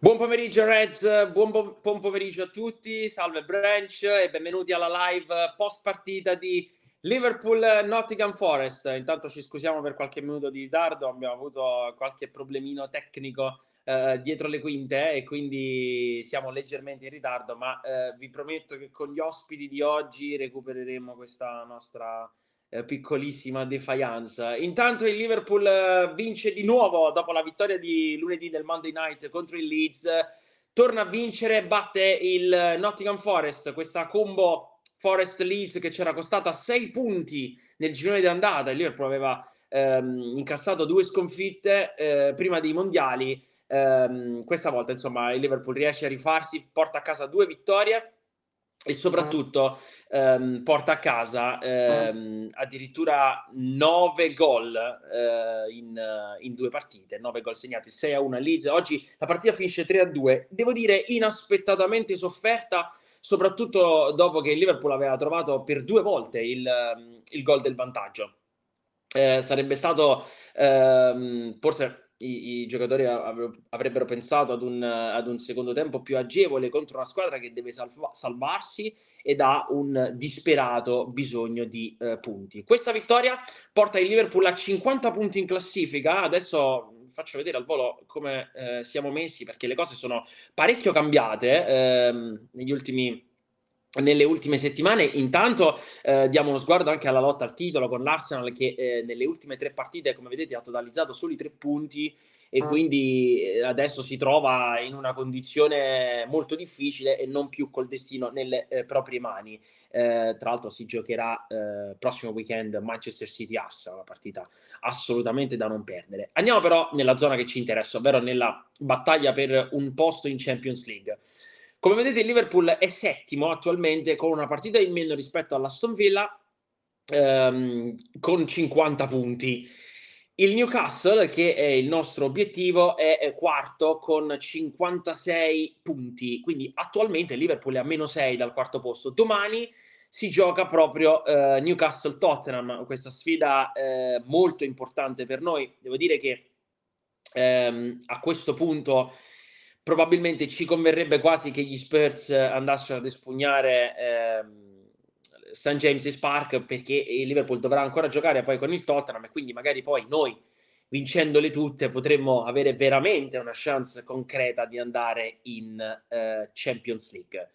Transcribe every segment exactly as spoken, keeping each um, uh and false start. Buon pomeriggio Reds, buon, po buon pomeriggio a tutti, salve Branch e benvenuti alla live post partita di Liverpool Nottingham Forest. Intanto ci scusiamo per qualche minuto di ritardo, abbiamo avuto qualche problemino tecnico eh, dietro le quinte e quindi siamo leggermente in ritardo, ma eh, vi prometto che con gli ospiti di oggi recupereremo questa nostra eh, piccolissima defiance. Intanto il Liverpool eh, vince di nuovo dopo la vittoria di lunedì del Monday Night contro il Leeds, eh, torna a vincere, batte il Nottingham Forest, questa combo Forest Leeds che c'era costata sei punti nel girone d'andata. Il Liverpool aveva ehm, incassato due sconfitte eh, prima dei mondiali. Ehm, questa volta insomma il Liverpool riesce a rifarsi, porta a casa due vittorie e soprattutto ehm, porta a casa ehm, addirittura nove gol eh, in, in due partite, nove gol segnati, sei a uno a Leeds. Oggi la partita finisce tre a due, devo dire inaspettatamente sofferta, soprattutto dopo che il Liverpool aveva trovato per due volte il, il gol del vantaggio. Eh, sarebbe stato, ehm, forse i, i giocatori avrebbero pensato ad un, ad un secondo tempo più agevole contro una squadra che deve salva salvarsi ed ha un disperato bisogno di eh, punti. Questa vittoria porta il Liverpool a cinquanta punti in classifica. Adesso faccio vedere al volo come eh, siamo messi, perché le cose sono parecchio cambiate ehm, negli ultimi, nelle ultime settimane. Intanto eh, diamo uno sguardo anche alla lotta al titolo con l'Arsenal che eh, nelle ultime tre partite, come vedete, ha totalizzato soli tre punti e ah. quindi adesso si trova in una condizione molto difficile e non più col destino nelle eh, proprie mani. Eh, tra l'altro si giocherà eh, prossimo weekend Manchester City-Arsenal, una partita assolutamente da non perdere. Andiamo però nella zona che ci interessa, ovvero nella battaglia per un posto in Champions League. Come vedete il Liverpool è settimo attualmente con una partita in meno rispetto all'Aston Villa, ehm, con cinquanta punti. Il Newcastle, che è il nostro obiettivo, è quarto con cinquantasei punti, quindi attualmente il Liverpool è a meno sei dal quarto posto. Domani si gioca proprio eh, Newcastle-Tottenham, questa sfida eh, molto importante per noi. Devo dire che ehm, a questo punto probabilmente ci converrebbe quasi che gli Spurs andassero ad espugnare eh, Saint James's Park, perché il Liverpool dovrà ancora giocare poi con il Tottenham e quindi magari poi noi, vincendole tutte, potremmo avere veramente una chance concreta di andare in eh, Champions League.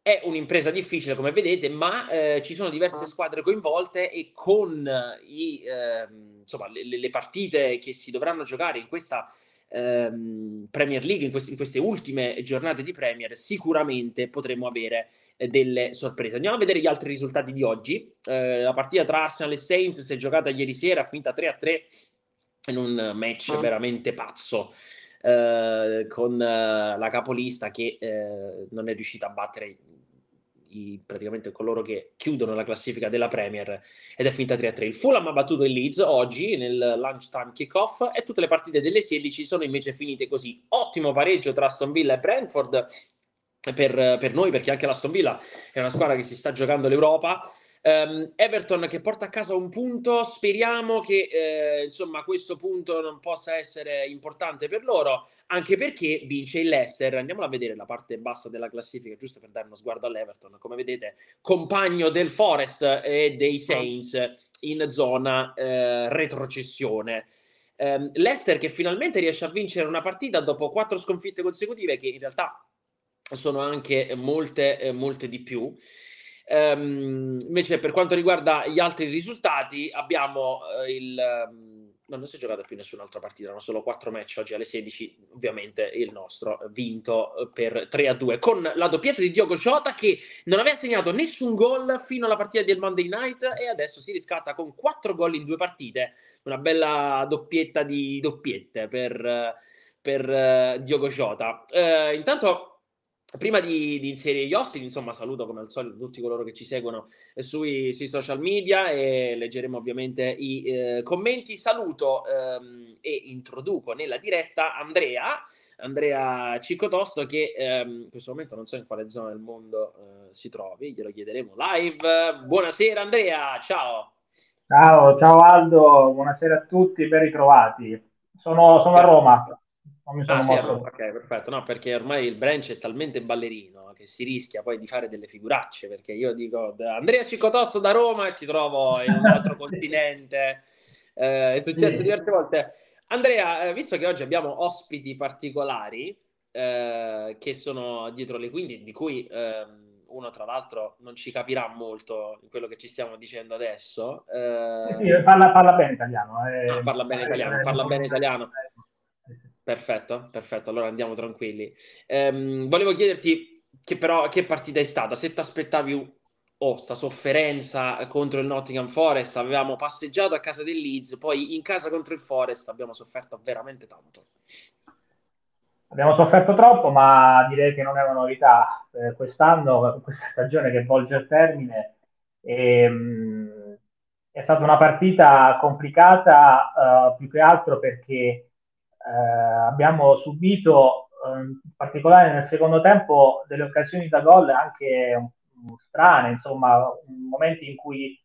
È un'impresa difficile, come vedete, ma eh, ci sono diverse squadre coinvolte e con i, eh, insomma, le, le partite che si dovranno giocare in questa Ehm, Premier League, in, questi, in queste ultime giornate di Premier, sicuramente potremo avere eh, delle sorprese. Andiamo a vedere gli altri risultati di oggi. Eh, la partita tra Arsenal e Saints si è giocata ieri sera, finita tre a tre in un match veramente pazzo, eh, con eh, la capolista che eh, non è riuscita a battere I, praticamente coloro che chiudono la classifica della Premier, ed è finita tre a tre. Il Fulham ha battuto il Leeds oggi nel lunchtime kick-off e tutte le partite delle sedici sono invece finite così. Ottimo pareggio tra Aston Villa e Brentford per, per noi, perché anche l'Aston Villa è una squadra che si sta giocando l'Europa. Um, Everton che porta a casa un punto, speriamo che eh, insomma questo punto non possa essere importante per loro, anche perché vince il Leicester. Andiamola a vedere la parte bassa della classifica, giusto per dare uno sguardo all'Everton. Come vedete, compagno del Forest e dei Saints in zona eh, retrocessione. um, Leicester che finalmente riesce a vincere una partita dopo quattro sconfitte consecutive, che in realtà sono anche molte, eh, molte di più. Um, invece per quanto riguarda gli altri risultati abbiamo uh, il... Um, no, non si è giocata più nessun'altra partita, erano solo quattro match oggi alle sedici, ovviamente il nostro vinto per tre a due con la doppietta di Diogo Jota, che non aveva segnato nessun gol fino alla partita del Monday Night e adesso si riscatta con quattro gol in due partite, una bella doppietta di doppiette per, per uh, Diogo Jota. Uh, intanto prima di, di inserire gli ospiti, insomma, saluto come al solito tutti coloro che ci seguono sui, sui social media e leggeremo ovviamente i eh, commenti. Saluto ehm, e introduco nella diretta Andrea, Andrea Ciccotosto, che ehm, in questo momento non so in quale zona del mondo eh, si trovi, glielo chiederemo live. Buonasera Andrea, ciao. Ciao, ciao Aldo, buonasera a tutti, ben ritrovati. Sono, sono a Roma. non mi sono ah, sì, allora, ok, perfetto. No, perché ormai il branch è talmente ballerino che si rischia poi di fare delle figuracce, perché io dico Andrea Ciccotosto da Roma e ti trovo in un altro continente. Eh, è successo sì. diverse volte. Andrea, eh, visto che oggi abbiamo ospiti particolari eh, che sono dietro le quinte, di cui eh, uno tra l'altro non ci capirà molto in quello che ci stiamo dicendo adesso. Eh... Sì, parla, parla bene italiano. Eh. Ah, parla bene italiano, parla bene italiano. Perfetto, perfetto, allora andiamo tranquilli. Ehm, volevo chiederti che però che partita è stata, se ti aspettavi oh, sta sofferenza contro il Nottingham Forest. Avevamo passeggiato a casa del Leeds, poi in casa contro il Forest abbiamo sofferto veramente tanto. Abbiamo sofferto troppo, ma direi che non è una novità eh, quest'anno, questa stagione che volge al termine. E, mh, è stata una partita complicata uh, più che altro perché Uh, abbiamo subito uh, in particolare nel secondo tempo delle occasioni da gol anche um, strane, insomma momenti in cui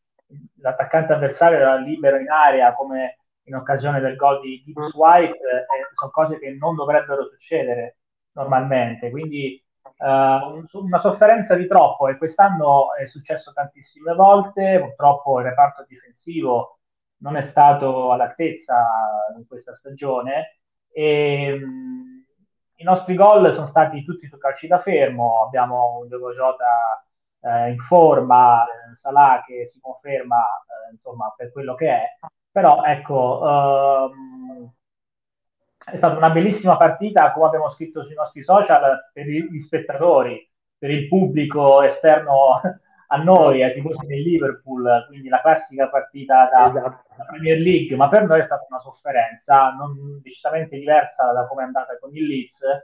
l'attaccante avversario era libero in area, come in occasione del gol di Gibbs-White, eh, sono cose che non dovrebbero succedere normalmente, quindi uh, una sofferenza di troppo, e quest'anno è successo tantissime volte. Purtroppo il reparto difensivo non è stato all'altezza in questa stagione. E, mh, i nostri gol sono stati tutti su calci da fermo. Abbiamo un Diogo Jota eh, in forma, eh, Salah che si conferma eh, insomma per quello che è, però ecco ehm, è stata una bellissima partita, come abbiamo scritto sui nostri social, per gli spettatori, per il pubblico esterno a noi, ai tifosi del Liverpool, quindi la classica partita da, da Premier League, ma per noi è stata una sofferenza non decisamente diversa da come è andata con il Leeds, eh,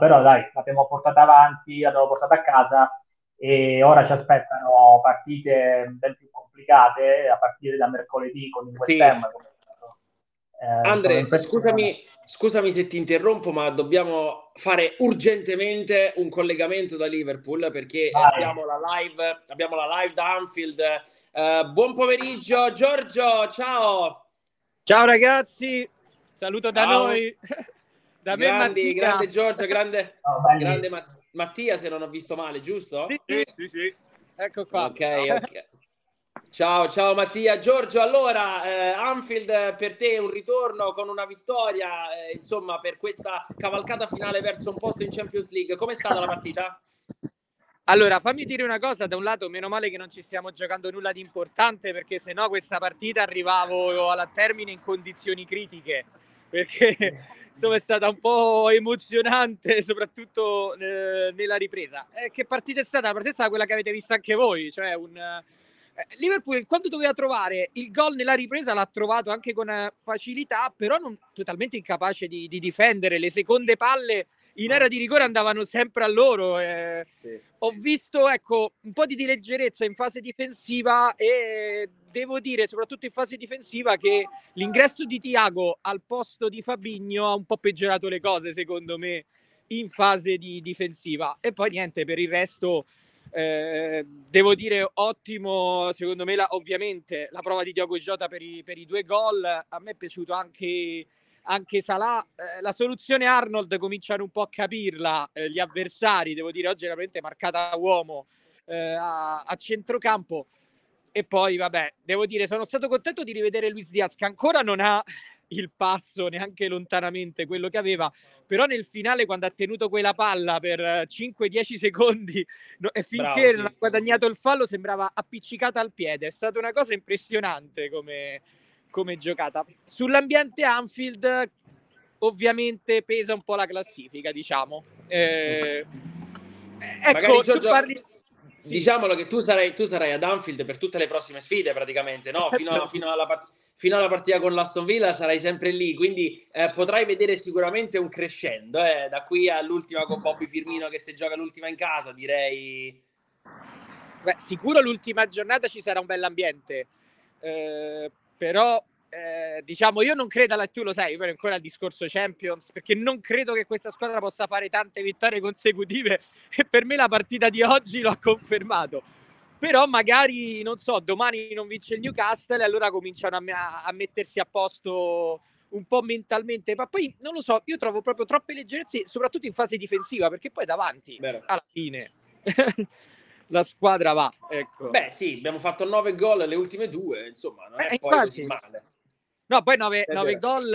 però dai, l'abbiamo portata avanti, l'abbiamo portata a casa e ora ci aspettano partite ben più complicate a partire da mercoledì con il West Ham. Sì. Eh, Andre, scusami, scusami se ti interrompo, ma dobbiamo fare urgentemente un collegamento da Liverpool perché abbiamo la, live, abbiamo la live da Anfield. Eh, buon pomeriggio Giorgio, ciao! Ciao ragazzi, saluto da ciao. Noi, da me grandi, Mattia. Grande Giorgio, grande, oh, grande Matt- Mattia se non ho visto male, giusto? Sì, sì, sì, sì. Ecco qua. Ok, ok. Ciao, ciao Mattia. Giorgio, allora eh, Anfield per te è un ritorno con una vittoria, eh, insomma, per questa cavalcata finale verso un posto in Champions League. Com'è stata la partita? Allora, fammi dire una cosa, da un lato meno male che non ci stiamo giocando nulla di importante, perché sennò questa partita arrivavo alla termine in condizioni critiche, perché insomma è stata un po' emozionante, soprattutto eh, nella ripresa. Eh, che partita è stata? La partita è stata quella che avete visto anche voi, cioè un... Liverpool, quando doveva trovare il gol nella ripresa, l'ha trovato anche con facilità, però non totalmente incapace di, di difendere. Le seconde palle in area di rigore andavano sempre a loro. Eh, sì. Ho visto ecco un po' di leggerezza in fase difensiva e devo dire, soprattutto in fase difensiva, che l'ingresso di Thiago al posto di Fabinho ha un po' peggiorato le cose, secondo me, in fase di difensiva. E poi niente, per il resto... Eh, devo dire ottimo secondo me la, ovviamente la prova di Diogo Jota per i, per i due gol. A me è piaciuto anche, anche Salah, eh, la soluzione Arnold cominciano un po' a capirla, eh, gli avversari, devo dire oggi era veramente marcata a uomo eh, a, a centrocampo. E poi vabbè, devo dire sono stato contento di rivedere Luis Diaz, che ancora non ha il passo neanche lontanamente quello che aveva, però nel finale quando ha tenuto quella palla per cinque dieci secondi no, e finché Bravo, sì. non ha guadagnato il fallo sembrava appiccicata al piede. È stata una cosa impressionante come, come giocata. Sull'ambiente Anfield ovviamente pesa un po' la classifica, diciamo eh, ecco Giorgio, tu parli... sì. diciamolo che tu sarai, tu sarai ad Anfield per tutte le prossime sfide praticamente, no? fino, a, fino alla partita Fino alla partita con l'Aston Villa sarai sempre lì, quindi eh, potrai vedere sicuramente un crescendo, eh, da qui all'ultima con Bobby Firmino, che se gioca l'ultima in casa, direi... Beh, sicuro l'ultima giornata ci sarà un bell'ambiente, eh, però eh, diciamo io non credo, tu lo sai, però ancora il discorso Champions, perché non credo che questa squadra possa fare tante vittorie consecutive e per me la partita di oggi lo ha confermato. Però magari, non so, domani non vince il Newcastle e allora cominciano a, a mettersi a posto un po' mentalmente, ma poi non lo so, io trovo proprio troppe leggerezze, soprattutto in fase difensiva, perché poi davanti, beh, alla fine la squadra va, ecco. Beh sì, abbiamo fatto nove gol le ultime due, insomma, non è eh, poi infatti, così male. No, poi nove gol,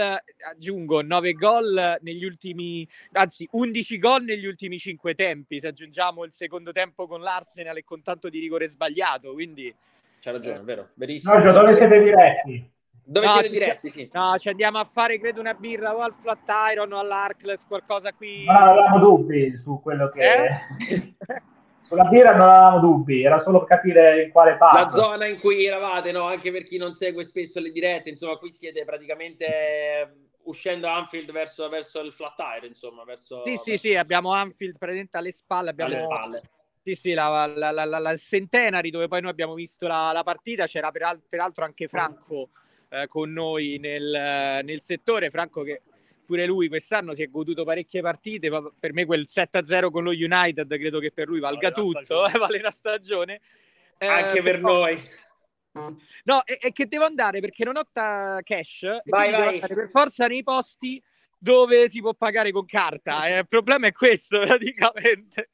aggiungo, nove gol negli ultimi, anzi undici gol negli ultimi cinque tempi, se aggiungiamo il secondo tempo con l'Arsenal e con tanto di rigore sbagliato, quindi... C'ha ragione, è vero, verissimo. Giorgio, dove siete diretti? Dove no, siete diretti, sì. No, ci andiamo a fare, credo, una birra o al Flat Iron o all'Arcles, qualcosa qui... Ma non avevamo dubbi su quello che... Eh? Sulla birra non avevamo dubbi, era solo per capire in quale parte. La zona in cui eravate, no? Anche per chi non segue spesso le dirette, insomma, qui siete praticamente... uscendo Anfield verso, verso il Flat Iron, insomma, verso... Sì, verso... sì, sì, abbiamo Anfield praticamente alle spalle, abbiamo... Alle spalle. Sì, sì, la, la, la, la, la Centenary, dove poi noi abbiamo visto la, la partita, c'era per, peraltro anche Franco eh, con noi nel, nel settore, Franco che pure lui quest'anno si è goduto parecchie partite, ma per me quel sette a zero con lo United credo che per lui valga vale tutto, eh, vale la stagione. Eh, anche per però... noi. No, è, è che devo andare perché non ho ta- cash, vai, vai. Devo per forza nei posti dove si può pagare con carta, eh, il problema è questo praticamente.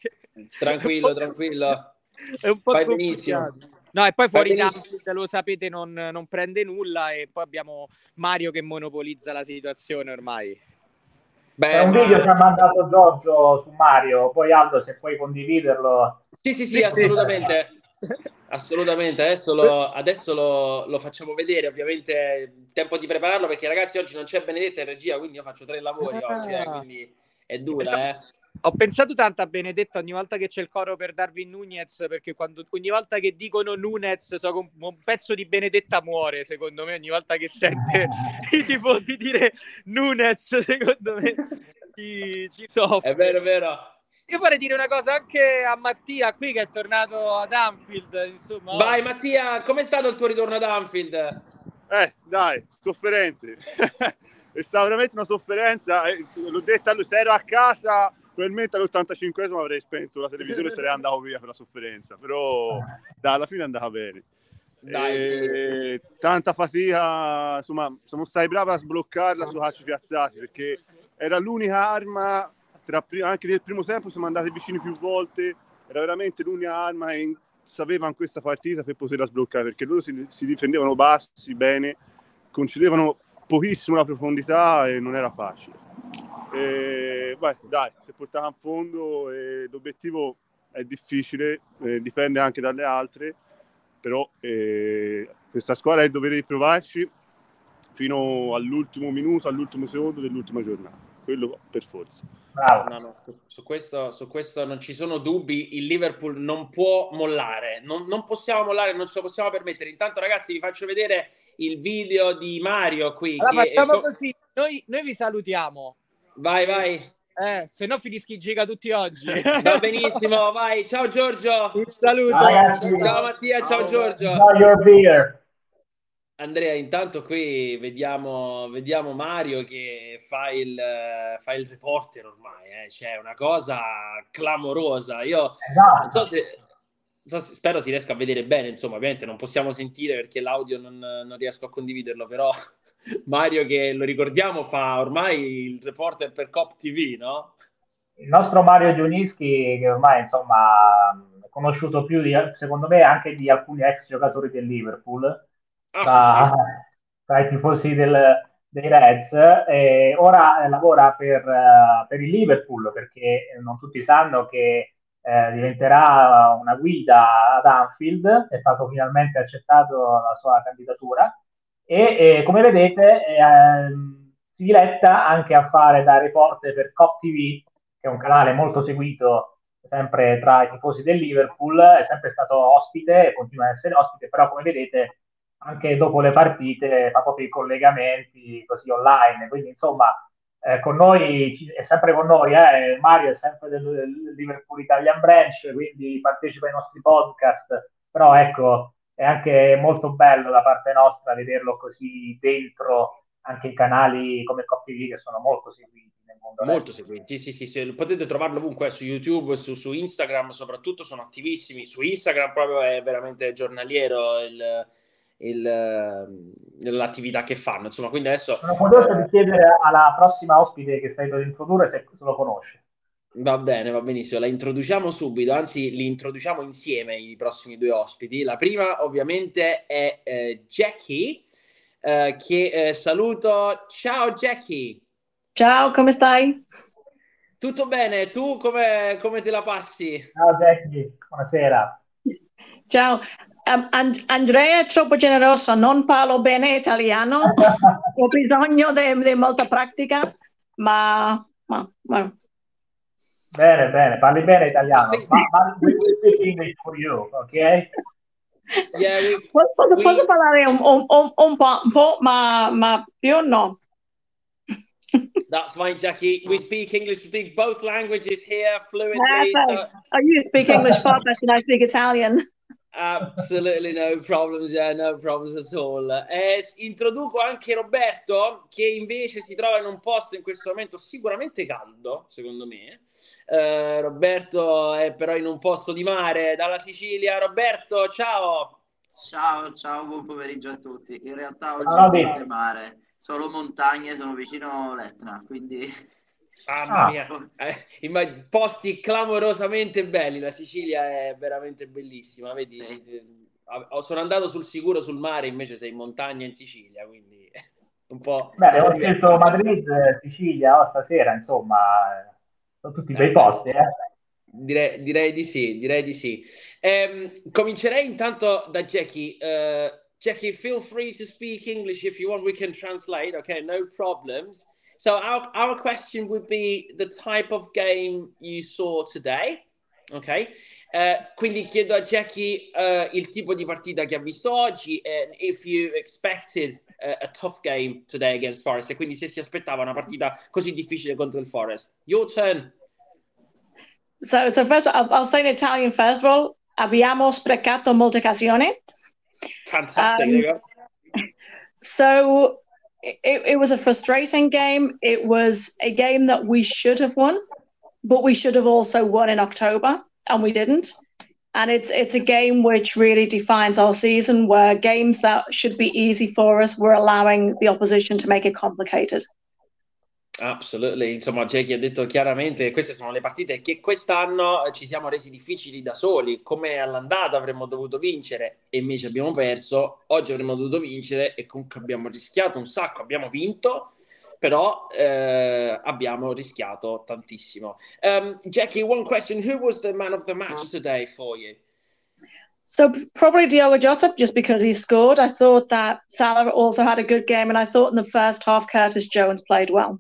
Tranquillo, tranquillo. È un po' fai benissimo. No, e poi fuori da lo sapete non, non prende nulla e poi abbiamo Mario che monopolizza la situazione ormai. Beh, è un video che ha mandato Giorgio su Mario, poi Aldo se puoi condividerlo. Sì, sì, sì, sì, assolutamente. Assolutamente, adesso, lo, adesso lo, lo facciamo vedere, ovviamente tempo di prepararlo perché ragazzi oggi non c'è Benedetta in regia, quindi io faccio tre lavori ah. oggi, eh, quindi è dura, eh. Ho pensato tanto a Benedetta ogni volta che c'è il coro per Darwin Núñez, perché quando, ogni volta che dicono Núñez, so, un pezzo di Benedetta muore, secondo me, ogni volta che sente i tifosi dire Núñez, secondo me ci, ci soffre. È vero, è vero. Io vorrei dire una cosa anche a Mattia qui che è tornato ad Anfield, insomma. Vai Mattia, com'è stato il tuo ritorno ad Anfield? Eh, dai, sofferente. È stata veramente una sofferenza, l'ho detta a lui, se ero a casa probabilmente all'ottantacinquesimo avrei spento la televisione e sarei andato via per la sofferenza, però dai, alla fine è andata bene. Dai, e... sì. Tanta fatica, insomma, siamo stati bravi a sbloccarla su calci piazzati perché era l'unica arma. Tra prima, anche nel primo tempo siamo andati vicini più volte, era veramente l'unica arma che sapevano questa partita per poterla sbloccare, perché loro si, si difendevano bassi, bene, concedevano pochissimo la profondità e non era facile. E, beh, dai, si è portata a fondo e l'obiettivo è difficile, eh, dipende anche dalle altre, però eh, questa squadra è dovere di provarci fino all'ultimo minuto, all'ultimo secondo dell'ultima giornata. Quello per forza. Bravo. No, no, su, questo, su questo non ci sono dubbi, il Liverpool non può mollare, non, non possiamo mollare, non ce lo possiamo permettere. Intanto ragazzi vi faccio vedere il video di Mario qui. Allora, che facciamo è... così, noi, noi vi salutiamo. Vai, vai. Eh, se no finischi giga tutti oggi. Va benissimo, vai. Ciao Giorgio. Un saluto. Ciao, ciao Mattia, ciao, ciao Giorgio. Ciao, Andrea, intanto qui vediamo, vediamo Mario che fa il, fa il reporter ormai, eh. Cioè una cosa clamorosa. Io non so se, non so se spero si riesca a vedere bene, insomma, ovviamente non possiamo sentire perché l'audio non, non riesco a condividerlo, però Mario che lo ricordiamo fa ormai il reporter per Kop T V, no? Il nostro Mario Giunischi che ormai insomma è conosciuto più di, secondo me anche di alcuni ex giocatori del Liverpool. Tra, tra i tifosi del, dei Reds e ora lavora per, uh, per il Liverpool perché non tutti sanno che eh, diventerà una guida ad Anfield, è stato finalmente accettato la sua candidatura e, e come vedete eh, si diletta anche a fare da reporter per Kop T V, che è un canale molto seguito sempre tra i tifosi del Liverpool, è sempre stato ospite e continua ad essere ospite, però come vedete anche dopo le partite fa proprio i collegamenti così online, quindi insomma eh, con noi è sempre con noi, eh, Mario è sempre del, del Liverpool Italian Branch, quindi partecipa ai nostri podcast, però ecco è anche molto bello da parte nostra vederlo così dentro anche i canali come Kop T V che sono molto seguiti nel mondo. Molto seguiti, sì, sì, sì, potete trovarlo ovunque su YouTube, su, su Instagram soprattutto sono attivissimi, su Instagram proprio è veramente giornaliero il il, l'attività che fanno, insomma. Quindi adesso sono curioso di chiedere alla prossima ospite che stai per introdurre se lo conosce. Va bene, va benissimo, la introduciamo subito, anzi li introduciamo insieme i prossimi due ospiti. La prima ovviamente è eh, Jackie, eh, che eh, saluto. Ciao Jackie! Ciao, come stai? Tutto bene, tu come, come te la passi? Ciao Jackie, buonasera. Ciao, um, And- Andrea è troppo generosa, non parlo bene italiano, ho bisogno di molta pratica, ma... ma, ma... Bene, bene, parli bene italiano. We will speak English for you, ok? Yeah, we, posso, we... posso parlare un, un, un, un, po', un po', ma, ma più no. That's fine, Jackie. We speak English, we speak both languages here fluently. Yeah, so... Oh, you speak English far better than I speak Italian. Absolutely no problems, yeah, no problems at all. Eh, introduco anche Roberto, che invece si trova in un posto in questo momento sicuramente caldo, secondo me. Eh, Roberto è però in un posto di mare, dalla Sicilia. Roberto, ciao! Ciao, ciao, buon pomeriggio a tutti. In realtà oggi ah, non è mare, solo montagne, sono vicino all'Etna, quindi... Ah, mamma mia, eh, posti clamorosamente belli, la Sicilia è veramente bellissima, vedi, eh. Sono andato sul sicuro sul mare, invece sei in montagna in Sicilia, quindi un po'... Beh, ho detto Madrid, Sicilia, oh, stasera, insomma, sono tutti bei eh, posti, eh. Direi, direi di sì, direi di sì. Ehm, comincerei intanto da Jackie. Uh, Jackie, feel free to speak English if you want, we can translate, okay, no problems. So our, our question would be the type of game you saw today, okay? Uh, quindi chiedo a Jackie uh, il tipo di partita che ha visto oggi and if you expected a, a tough game today against Forest, e quindi se si aspettava una partita così difficile contro il Forest. Your turn. So, so first, I'll, I'll say in Italian first of all, abbiamo sprecato molte occasioni. Fantastic, um, there you go. So... It, it was a frustrating game. It was a game that we should have won, but we should have also won in October, and we didn't. And it's it's a game which really defines our season, where games that should be easy for us, we're allowing the opposition to make it complicated. Absolutely. Insomma, Jackie ha detto chiaramente che queste sono le partite che quest'anno ci siamo resi difficili da soli. Come all'andata avremmo dovuto vincere e invece abbiamo perso, oggi avremmo dovuto vincere e comunque abbiamo rischiato un sacco, abbiamo vinto, però eh, abbiamo rischiato tantissimo. Um, Jackie, one question, who was the man of the match today for you? So probably Diogo Jota, just because he scored. I thought that Salah also had a good game and I thought in the first half Curtis Jones played well.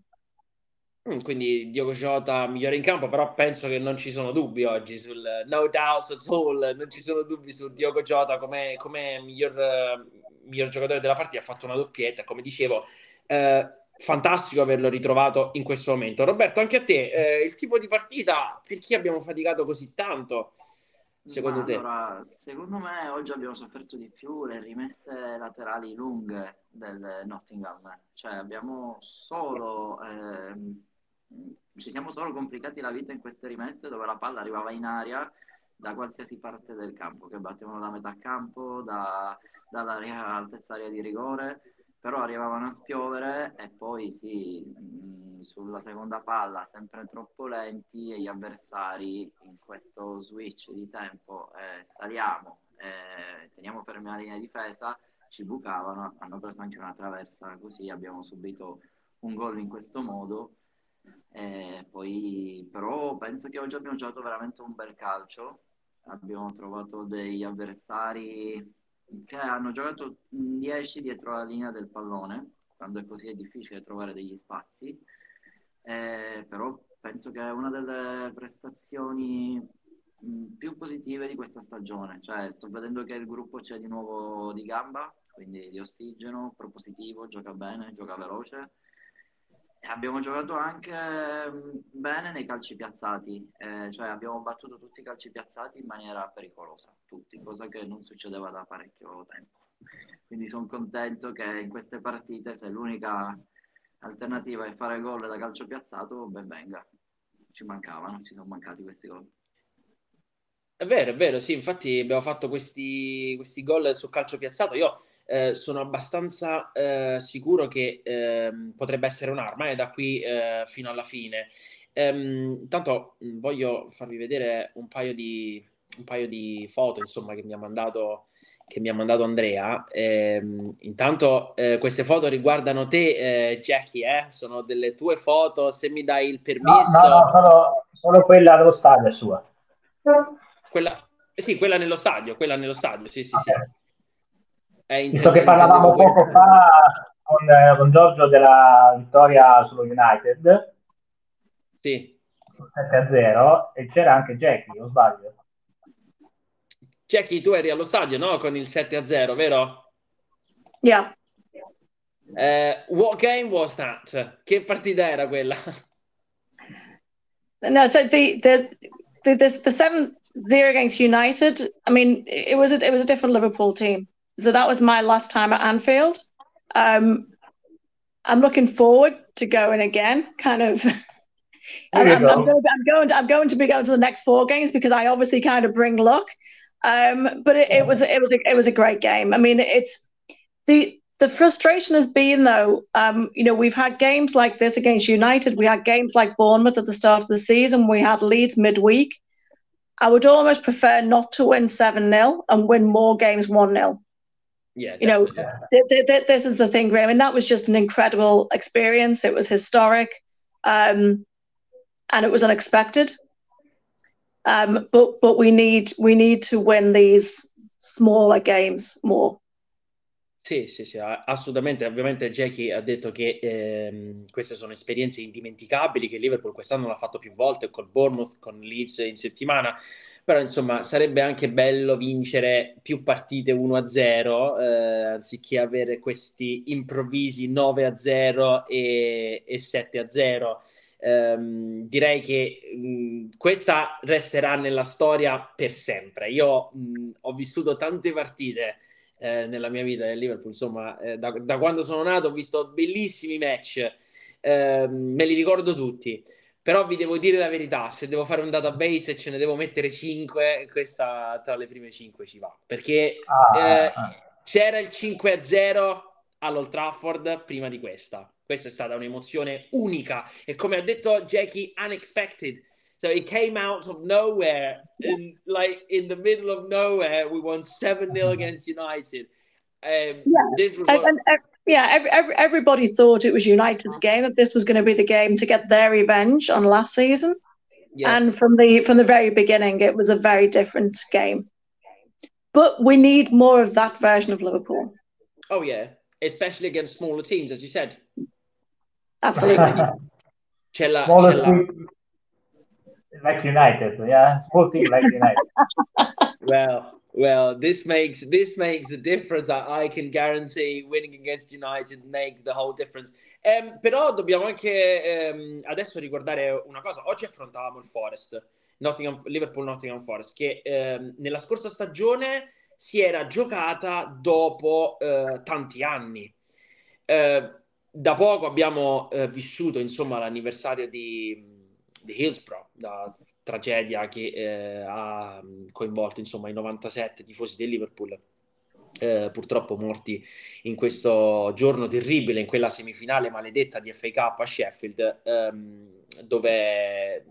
Quindi Diogo Jota migliore in campo, però penso che non ci sono dubbi oggi sul no doubts at all, non ci sono dubbi su Diogo Jota come, come miglior, uh, miglior giocatore della partita. Ha fatto una doppietta, come dicevo, eh, fantastico averlo ritrovato in questo momento. Roberto, anche a te, eh, il tipo di partita, perché abbiamo faticato così tanto secondo te? Allora, secondo me oggi abbiamo sofferto di più le rimesse laterali lunghe del Nottingham, cioè abbiamo solo... Ehm, ci siamo solo complicati la vita in queste rimesse dove la palla arrivava in aria da qualsiasi parte del campo, che battevano da metà campo, da, dall'area altezza area di rigore, però arrivavano a spiovere e poi sì, mh, sulla seconda palla sempre troppo lenti e gli avversari in questo switch di tempo eh, saliamo, eh, teniamo fermi la linea di difesa, ci bucavano, hanno preso anche una traversa, così abbiamo subito un gol in questo modo. Eh, poi però penso che oggi abbiamo giocato veramente un bel calcio, abbiamo trovato degli avversari che hanno giocato dieci dietro la linea del pallone, quando è così è difficile trovare degli spazi, eh, però penso che è una delle prestazioni più positive di questa stagione, cioè sto vedendo che il gruppo c'è di nuovo di gamba, quindi di ossigeno, propositivo, gioca bene, gioca veloce. Abbiamo giocato anche bene nei calci piazzati, eh, cioè abbiamo battuto tutti i calci piazzati in maniera pericolosa, tutti, cosa che non succedeva da parecchio tempo. Quindi sono contento che in queste partite, se l'unica alternativa è fare gol da calcio piazzato, ben venga. Ci mancavano, ci sono mancati questi gol. È vero, è vero, sì, infatti abbiamo fatto questi, questi gol sul calcio piazzato. Io eh, sono abbastanza eh, sicuro che eh, potrebbe essere un'arma, eh, da qui eh, fino alla fine. Ehm, tanto voglio farvi vedere un paio di, un paio di foto, insomma, che mi ha mandato, che mi ha mandato Andrea. Ehm, intanto eh, queste foto riguardano te, eh, Jackie, eh? Sono delle tue foto, se mi dai il permesso. No, no, no, solo, solo quella dello stadio è sua. Quella... Sì, quella nello stadio, quella nello stadio, sì, sì, okay. Sì. È visto che parlavamo poco questo. fa con, eh, con Giorgio della vittoria sullo United. Sì. sette a zero, e c'era anche Jackie, non sbaglio. Jackie, tu eri allo stadio, no? Con il sette a zero, vero? Yeah. Uh, what game was that? Che partita era quella? No, so the, the, the, the, the seven... Zero against United. I mean, it was a, it was a different Liverpool team. So that was my last time at Anfield. Um, I'm looking forward to going again. Kind of. I'm, I'm, go. I'm, going, I'm going. To, I'm going to be going to the next four games because I obviously kind of bring luck. Um, but it, it was it was a, it was a great game. I mean, it's the the frustration has been though. Um, you know, we've had games like this against United. We had games like Bournemouth at the start of the season. We had Leeds midweek. I would almost prefer not to win seven nil and win more games one nil. Yeah, you know, yeah. Th- th- th- this is the thing, Graham. I mean, that was just an incredible experience. It was historic, um, and it was unexpected. Um, but but we need we need to win these smaller games more. Sì, sì, sì, assolutamente. Ovviamente Jackie ha detto che ehm, queste sono esperienze indimenticabili, che Liverpool quest'anno l'ha fatto più volte, col Bournemouth, con Leeds in settimana, però insomma sarebbe anche bello vincere più partite uno a zero, eh, anziché avere questi improvvisi nove a zero e, e sette a zero. Um, direi che mh, questa resterà nella storia per sempre. Io mh, ho vissuto tante partite Eh, nella mia vita del Liverpool, insomma, eh, da, da quando sono nato ho visto bellissimi match, eh, me li ricordo tutti, però vi devo dire la verità, se devo fare un database e ce ne devo mettere cinque, questa tra le prime cinque ci va, perché ah, eh, ah. c'era il cinque a zero all'Old Trafford prima di questa. Questa è stata un'emozione unica e, come ha detto Jackie, unexpected. So it came out of nowhere, in, like in the middle of nowhere. We won seven nil against United. Um, yeah, this was and, and, and, yeah every, every, everybody thought it was United's game, that this was going to be the game to get their revenge on last season. Yeah. And from the from the very beginning, it was a very different game. But we need more of that version of Liverpool. Oh, yeah, especially against smaller teams, as you said. Absolutely. Chella, chella. Like United, yeah, sporting like United. well, well, this makes this makes the difference. I, I can guarantee winning against United makes the whole difference. Um, però dobbiamo anche um, adesso ricordare una cosa. Oggi affrontavamo il Forest, Nottingham, Liverpool Nottingham Forest, che um, nella scorsa stagione si era giocata dopo uh, tanti anni. Uh, da poco abbiamo uh, vissuto, insomma, l'anniversario di di Hillsborough, la tragedia che eh, ha coinvolto, insomma, i novantasette tifosi del Liverpool, eh, purtroppo morti in questo giorno terribile, in quella semifinale maledetta di F A Cup a Sheffield, ehm, dove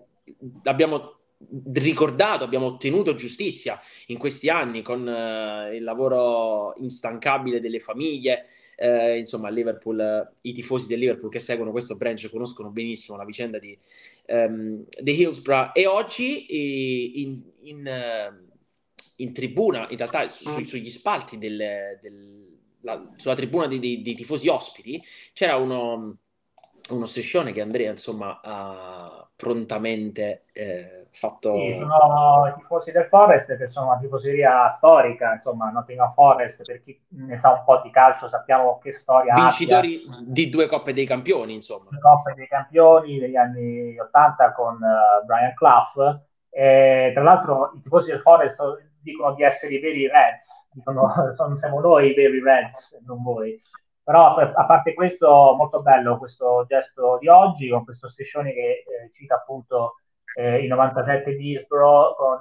abbiamo ricordato, abbiamo ottenuto giustizia in questi anni con eh, il lavoro instancabile delle famiglie. Eh, insomma, Liverpool, i tifosi del Liverpool che seguono questo branch conoscono benissimo la vicenda di, um, di Hillsborough, e oggi in, in, in tribuna, in realtà su, sugli spalti del, del, la, sulla tribuna dei tifosi ospiti c'era uno, uno sessione che Andrea, insomma, ha prontamente eh, fatto. Sì, sono i tifosi del Forest, che sono una tifoseria storica, insomma, Nottingham Forest, per chi ne sa un po' di calcio sappiamo che storia ha. Vincitori abbia. di due Coppe dei Campioni, insomma. Due Coppe dei Campioni degli anni ottanta con uh, Brian Clough, e tra l'altro i tifosi del Forest dicono di essere i veri Reds, dicono sono, siamo noi i veri Reds, non voi. Però a parte questo, molto bello questo gesto di oggi, con questo striscione che eh, cita appunto eh, i novantasette di Hillsborough, con,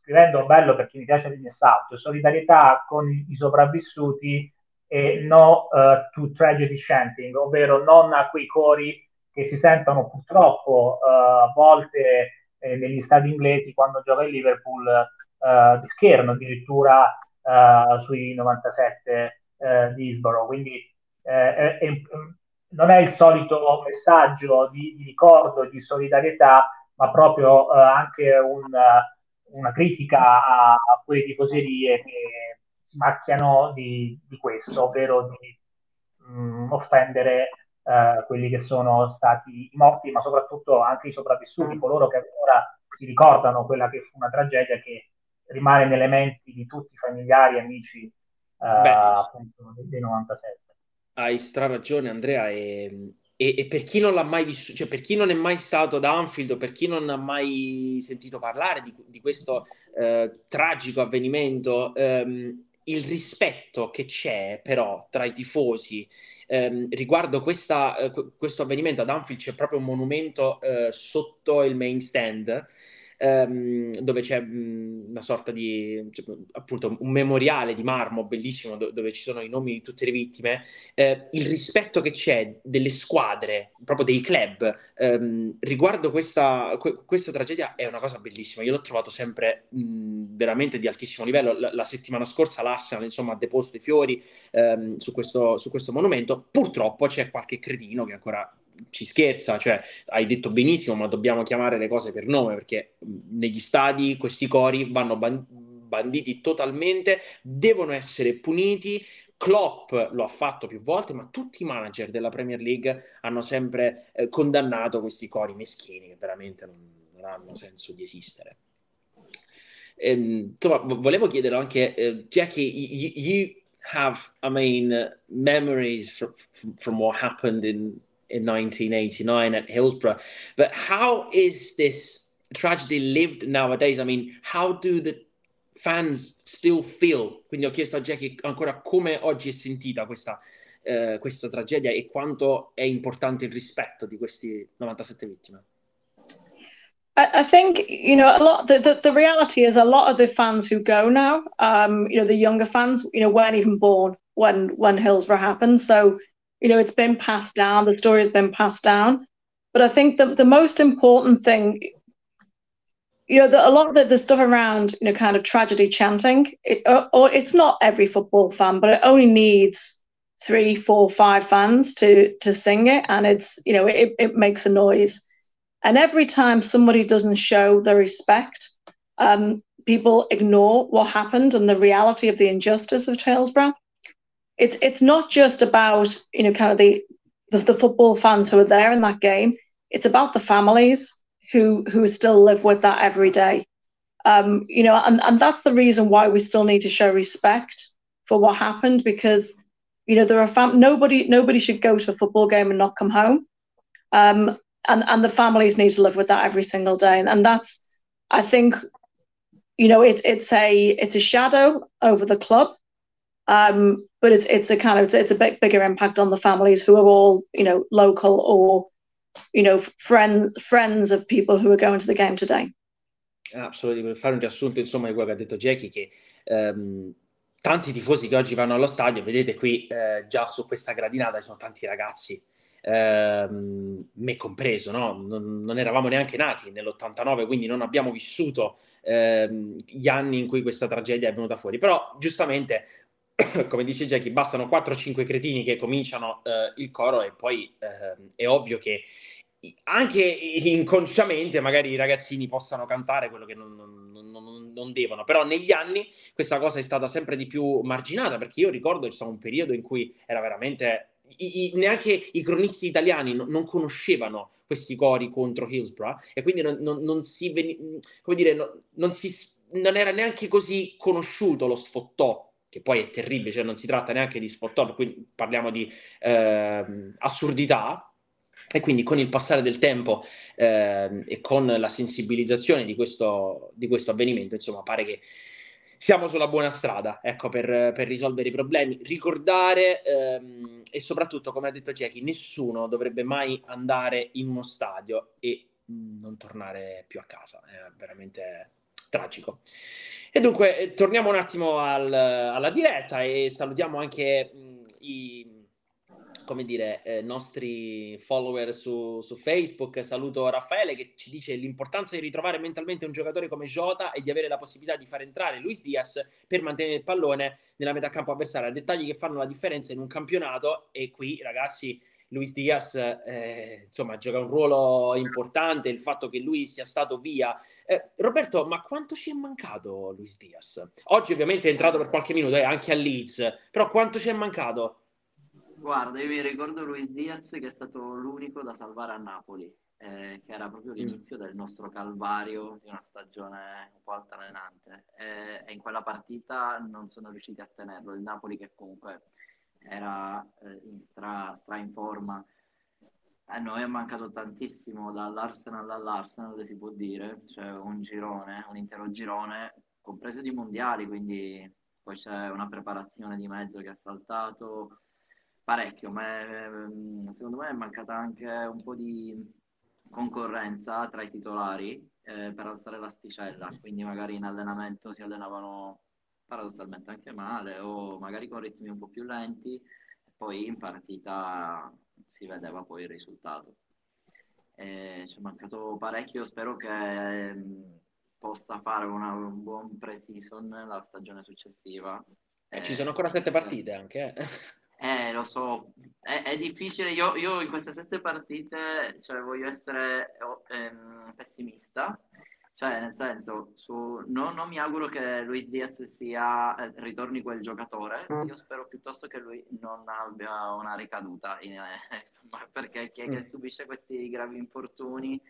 scrivendo bello, per chi mi piace il messaggio: solidarietà con i sopravvissuti e no uh, to tragedy chanting, ovvero non a quei cori che si sentono purtroppo uh, a volte eh, negli stadi inglesi quando gioca il Liverpool, uh, di scherno addirittura uh, sui novantasette uh, di Hillsborough. Quindi eh, è, è, non è il solito messaggio di, di ricordo e di solidarietà, ma proprio uh, anche un, una critica a, a quelle tifoserie che macchiano di, di questo, ovvero di mh, offendere eh, quelli che sono stati i morti, ma soprattutto anche i sopravvissuti, coloro che ancora si ricordano quella che fu una tragedia che rimane nelle menti di tutti i familiari e amici eh, appunto del novantasette. Hai straragione, Andrea, e, e, e per chi non l'ha mai vissuto, cioè per chi non è mai stato ad Anfield, o per chi non ha mai sentito parlare di, di questo eh, tragico avvenimento, ehm, il rispetto che c'è però tra i tifosi ehm, riguardo questa, eh, questo avvenimento. Ad Anfield c'è proprio un monumento eh, sotto il main stand, ehm, dove c'è mh, una sorta di, cioè, appunto, un memoriale di marmo bellissimo do- dove ci sono i nomi di tutte le vittime. Eh, il rispetto che c'è delle squadre, proprio dei club, ehm, riguardo questa, que- questa tragedia è una cosa bellissima. Io l'ho trovato sempre mh, veramente di altissimo livello. La, la settimana scorsa l'Arsenal, insomma, ha deposto i fiori ehm, su, questo, su questo monumento. Purtroppo c'è qualche cretino che ancora ci scherza, cioè hai detto benissimo, ma dobbiamo chiamare le cose per nome, perché negli stadi questi cori vanno ban- banditi totalmente, devono essere puniti. Klopp lo ha fatto più volte, ma tutti i manager della Premier League hanno sempre eh, condannato questi cori meschini che veramente non, non hanno senso di esistere. Ehm, volevo chiedere anche, eh, Jackie, you, you have, I mean, memories from, from what happened in in nineteen eighty-nine at Hillsborough, but how is this tragedy lived nowadays? I mean, how do the fans still feel? Quindi ho chiesto a Jackie ancora come oggi è sentita questa, eh, questa tragedia e quanto è importante il rispetto di questi novantasette vittime. I think, you know, a lot, the, the, the reality is a lot of the fans who go now, um, you know, the younger fans, you know, weren't even born when, when Hillsborough happened. So, you know, it's been passed down, the story has been passed down. But I think the, the most important thing, you know, the, a lot of the, the stuff around, you know, kind of tragedy chanting, it, or, or it's not every football fan, but it only needs three, four, five fans to to sing it. And it's, you know, it, it makes a noise. And every time somebody doesn't show their respect, um, people ignore what happened and the reality of the injustice of Hillsborough. It's it's not just about, you know, kind of the, the the football fans who are there in that game. It's about the families who who still live with that every day, um, you know, and, and that's the reason why we still need to show respect for what happened, because, you know, there are fam- nobody nobody should go to a football game and not come home, um, and and the families need to live with that every single day, and, and that's, I think, you know, it's it's a it's a shadow over the club. Um, but it's it's a kind of it's a bit bigger impact on the families who are all, you know, local or, you know, friends friends of people who are going to the game today. Assolutamente. Per fare un riassunto, insomma, di quello che ha detto Jackie, che um, tanti tifosi che oggi vanno allo stadio, vedete qui eh, già su questa gradinata ci sono tanti ragazzi, ehm, me compreso, no? Non, non eravamo neanche nati nell'ottantanove, quindi non abbiamo vissuto ehm, gli anni in cui questa tragedia è venuta fuori, però giustamente, come dice Jackie, bastano quattro o cinque cretini che cominciano eh, il coro e poi eh, è ovvio che anche inconsciamente magari i ragazzini possano cantare quello che non, non, non, non devono. Però negli anni questa cosa è stata sempre di più marginata, perché io ricordo c'è stato un periodo in cui era veramente I, I, neanche i cronisti italiani no, non conoscevano questi cori contro Hillsborough, e quindi non, non, non si veni, come dire no, non, si, non era neanche così conosciuto lo sfottò, che poi è terribile, cioè non si tratta neanche di spot top, quindi parliamo di eh, assurdità. E quindi con il passare del tempo eh, e con la sensibilizzazione di questo, di questo avvenimento, insomma, pare che siamo sulla buona strada, ecco, per, per risolvere i problemi, ricordare ehm, e soprattutto, come ha detto Jackie, nessuno dovrebbe mai andare in uno stadio e non tornare più a casa, è veramente tragico. E dunque torniamo un attimo al, alla diretta e salutiamo anche tutti, come dire, eh, nostri follower su, su Facebook. Saluto Raffaele che ci dice l'importanza di ritrovare mentalmente un giocatore come Jota e di avere la possibilità di far entrare Luis Diaz per mantenere il pallone nella metà campo avversaria. Dettagli che fanno la differenza in un campionato, e qui ragazzi Luis Diaz eh, insomma gioca un ruolo importante, il fatto che lui sia stato via. eh, Roberto, ma quanto ci è mancato Luis Diaz? Oggi ovviamente è entrato per qualche minuto eh, anche a Leeds, però quanto ci è mancato? Guarda, io mi ricordo Luis Diaz che è stato l'unico da salvare a Napoli, eh, che era proprio l'inizio mm. del nostro calvario di una stagione un po' altalenante, eh, e in quella partita non sono riusciti a tenerlo, il Napoli che comunque era eh, in stra, stra in forma. A noi è mancato tantissimo, dall'Arsenal all'Arsenal si può dire, cioè un girone, un intero girone compreso di mondiali, quindi poi c'è una preparazione di mezzo che ha saltato parecchio, ma è, secondo me è mancata anche un po' di concorrenza tra i titolari eh, per alzare l'asticella, quindi magari in allenamento si allenavano paradossalmente anche male o magari con ritmi un po' più lenti, e poi in partita si vedeva poi il risultato. E ci è mancato parecchio, spero che mh, possa fare una, un buon pre-season la stagione successiva. Eh, e ci sono ancora sette partite anche, eh. Eh, lo so, è, è difficile, io, io in queste sette partite, cioè, voglio essere ehm, pessimista, cioè nel senso, su, no, non mi auguro che Luis Diaz sia, eh, ritorni quel giocatore, io spero piuttosto che lui non abbia una ricaduta, in, eh, perché chi è che subisce questi gravi infortuni,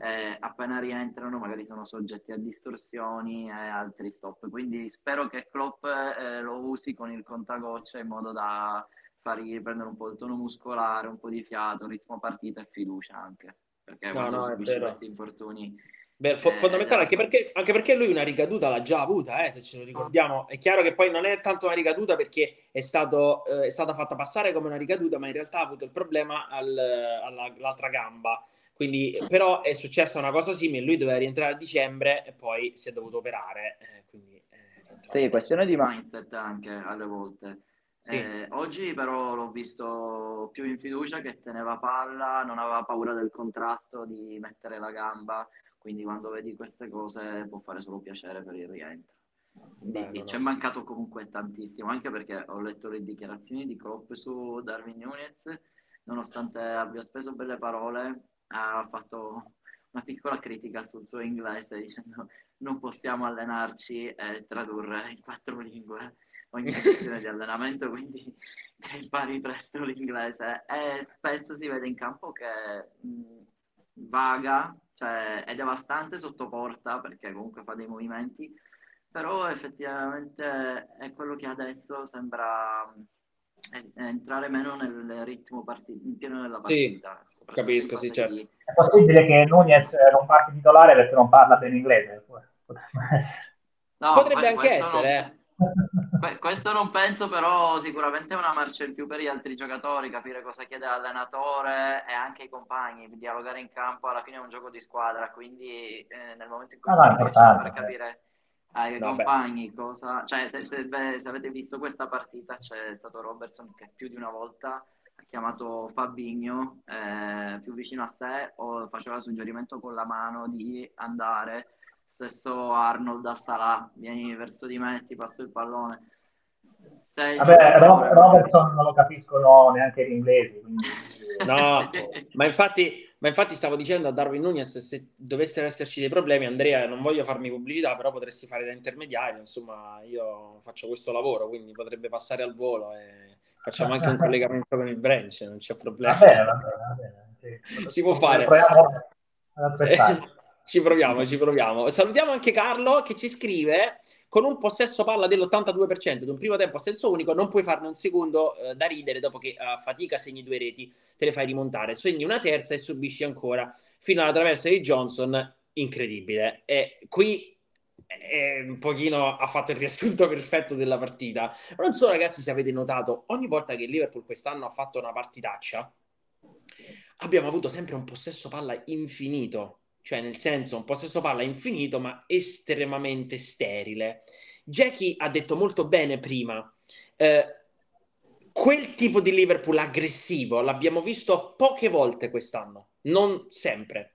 eh, appena rientrano magari sono soggetti a distorsioni e altri stop, quindi spero che Klopp eh, lo usi con il contagocce in modo da fargli prendere un po' il tono muscolare, un po' di fiato, ritmo partita e fiducia anche, perché no, no, subisce questi infortuni. Beh, fo- fondamentale, anche perché, anche perché lui una ricaduta l'ha già avuta, eh, se ce lo ricordiamo. È chiaro che poi non è tanto una ricaduta perché è, stato, eh, è stata fatta passare come una ricaduta, ma in realtà ha avuto il problema al, alla, all'altra gamba. Quindi, però è successa una cosa simile, lui doveva rientrare a dicembre e poi si è dovuto operare. Eh, quindi, eh, sì, questione di mindset anche alle volte. Sì. Eh, oggi però l'ho visto più in fiducia, che teneva palla, non aveva paura del contrasto, di mettere la gamba. Quindi quando vedi queste cose può fare solo piacere per il rientro. Quindi ci è mancato comunque tantissimo, anche perché ho letto le dichiarazioni di Klopp su Darwin Núñez, nonostante abbia speso belle parole, ha fatto una piccola critica sul suo inglese dicendo non possiamo allenarci e tradurre in quattro lingue ogni sessione di allenamento, quindi impari presto l'inglese. E spesso si vede in campo che mh, vaga, cioè è devastante sotto porta perché comunque fa dei movimenti, però effettivamente è quello che adesso sembra entrare meno nel ritmo parti- in pieno della partita. Sì, capisco, sì, certo. Di... È possibile che Núñez non parti titolare perché non parla bene inglese? No, potrebbe anche essere. Non... Questo non penso, però sicuramente è una marcia in più per gli altri giocatori, capire cosa chiede l'allenatore e anche i compagni, dialogare in campo, alla fine è un gioco di squadra, quindi eh, nel momento in cui ah, no, tanto, per capire ai no, compagni beh. cosa... Cioè, se, se, beh, se avete visto questa partita c'è stato Robertson che più di una volta ha chiamato Fabinho eh, più vicino a sé o faceva il suggerimento con la mano di andare, stesso Arnold a Salah, vieni verso di me, ti passo il pallone. Sei Vabbè, Rob- Robertson non lo capiscono neanche gli inglesi, quindi... no, ma infatti ma infatti stavo dicendo a Darwin Núñez, se dovessero esserci dei problemi, Andrea, non voglio farmi pubblicità, però potresti fare da intermediario, insomma io faccio questo lavoro, quindi potrebbe passare al volo e facciamo anche un collegamento con il branch, non c'è problema. Va bene, va bene, va bene, sì. Si può fare. Ci proviamo, ci proviamo. Salutiamo anche Carlo che ci scrive: con un possesso palla dell'ottantadue per cento di un primo tempo a senso unico non puoi farne un secondo eh, da ridere dopo che a fatica segni due reti, te le fai rimontare, segni una terza e subisci ancora fino alla traversa di Johnson, incredibile. E qui è un pochino ha fatto il riassunto perfetto della partita. Non so ragazzi se avete notato, ogni volta che il Liverpool quest'anno ha fatto una partitaccia abbiamo avuto sempre un possesso palla infinito. Cioè nel senso un possesso palla infinito ma estremamente sterile. Jackie ha detto molto bene prima, eh, quel tipo di Liverpool aggressivo l'abbiamo visto poche volte quest'anno, non sempre.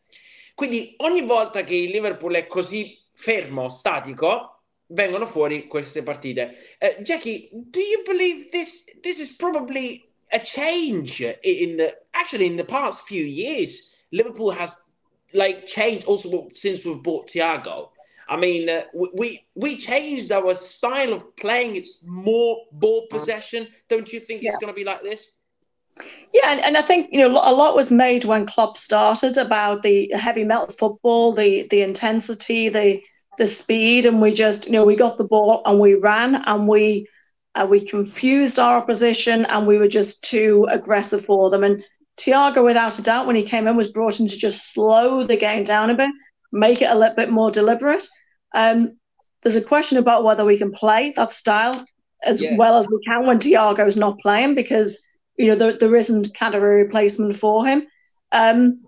Quindi ogni volta che il Liverpool è così fermo, statico, vengono fuori queste partite. Uh, Jackie, do you believe this this is probably a change in the, actually in the past few years? Liverpool has like changed also since we've bought Thiago. I mean, uh, we we changed our style of playing. It's more ball possession. Don't you think yeah. it's going to be like this? Yeah, and, and I think, you know, a lot was made when Klopp started about the heavy metal football, the the intensity, the the speed, and we just, you know, we got the ball and we ran and we uh, we confused our opposition and we were just too aggressive for them. And Thiago, without a doubt, when he came in, was brought in to just slow the game down a bit, make it a little bit more deliberate. Um, there's a question about whether we can play that style as yeah. well as we can when Thiago's not playing, because, you know, there, there isn't kind of a replacement for him. Um,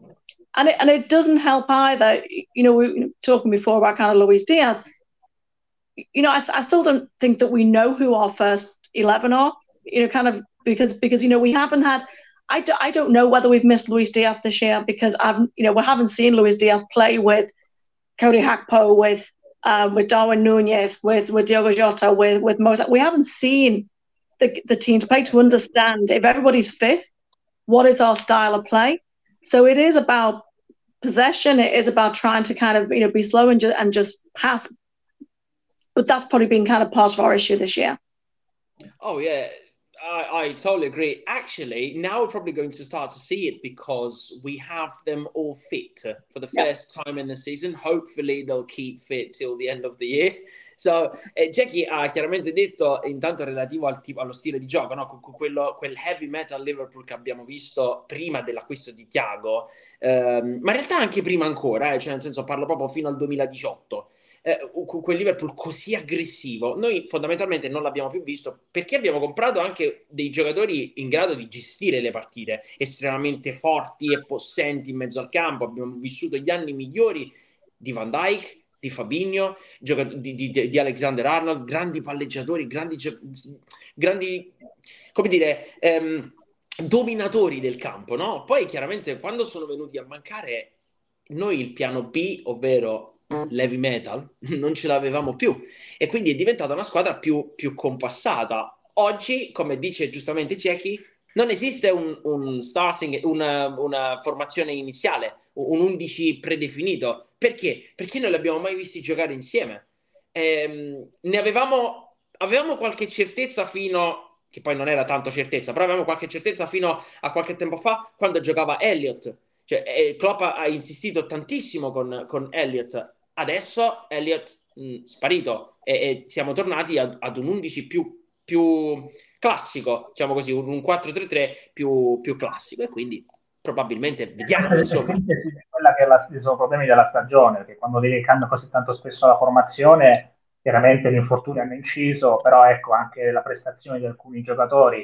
and, it, and it doesn't help either. You know, we were talking before about kind of Luis Diaz. You know, I, I still don't think that we know who our first eleven are, you know, kind of because, because you know, we haven't had... I, do, I don't know whether we've missed Luis Diaz this year because I've, you know, we haven't seen Luis Diaz play with Cody Gakpo, with uh, with Darwin Núñez, with with Diogo Jota, with with Mozart. We haven't seen the the teams play to understand if everybody's fit, what is our style of play. So it is about possession. It is about trying to kind of, you know, be slow and just and just pass. But that's probably been kind of part of our issue this year. Oh yeah. I, I totally agree. Actually, now we're probably going to start to see it because we have them all fit for the yeah. first time in the season. Hopefully they'll keep fit till the end of the year. So, eh, Jackie ha chiaramente detto, intanto relativo al tipo, allo stile di gioco, no? Quello, quel heavy metal Liverpool che abbiamo visto prima dell'acquisto di Thiago, ehm, ma in realtà anche prima ancora, eh, cioè nel senso parlo proprio fino al duemiladiciotto. Eh, quel Liverpool così aggressivo noi fondamentalmente non l'abbiamo più visto perché abbiamo comprato anche dei giocatori in grado di gestire le partite, estremamente forti e possenti in mezzo al campo. Abbiamo vissuto gli anni migliori di Van Dijk, di Fabinho, di, di, di Alexander-Arnold, grandi palleggiatori, grandi, grandi come dire ehm, dominatori del campo, no? Poi chiaramente quando sono venuti a mancare noi il piano B, ovvero l'heavy metal, non ce l'avevamo più e quindi è diventata una squadra più, più compassata. Oggi, come dice giustamente Jackie, non esiste un, un starting, una, una formazione iniziale, un undici predefinito. Perché? Perché non li abbiamo mai visti giocare insieme. Ehm, ne avevamo, avevamo qualche certezza fino... che poi non era tanto certezza, però avevamo qualche certezza fino a qualche tempo fa quando giocava Elliott. Cioè, eh, Klopp ha insistito tantissimo con, con Elliott. Adesso Elliott mh, sparito e, e siamo tornati ad, ad un undici più, più classico, diciamo così, un, un quattro tre tre più, più classico e quindi probabilmente vediamo è quella che è la, sono problemi della stagione, perché quando vedi che hanno così tanto spesso la formazione chiaramente gli infortuni hanno inciso, però ecco anche la prestazione di alcuni giocatori,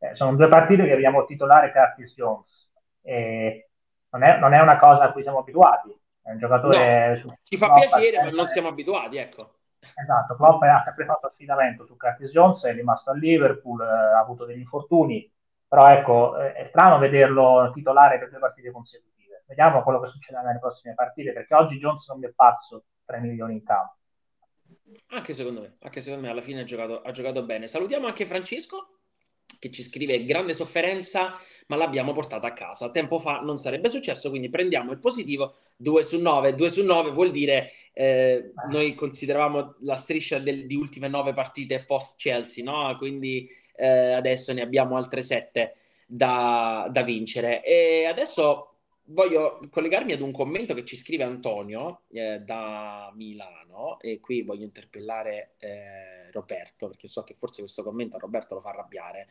eh, sono due partite che abbiamo titolare Curtis Jones e non è, non è una cosa a cui siamo abituati. È un giocatore no, ci fa piacere, ma non siamo abituati, ecco. Esatto, Klopp ha sempre fatto affidamento su Curtis Jones, è rimasto a Liverpool, ha avuto degli infortuni, però ecco, è strano vederlo titolare per due partite consecutive. Vediamo quello che succederà nelle prossime partite, perché oggi Jones non mi è pazzo tre milioni in campo. Anche secondo me, anche secondo me alla fine ha giocato, ha giocato bene. Salutiamo anche Francesco, che ci scrive grande sofferenza ma l'abbiamo portata a casa, tempo fa non sarebbe successo, quindi prendiamo il positivo. Due su nove, due su nove vuol dire eh, noi consideravamo la striscia del, di ultime nove partite post Chelsea, no? Quindi eh, adesso ne abbiamo altre sette da, da vincere. E adesso voglio collegarmi ad un commento che ci scrive Antonio eh, da Milano e qui voglio interpellare eh, Roberto, perché so che forse questo commento a Roberto lo fa arrabbiare.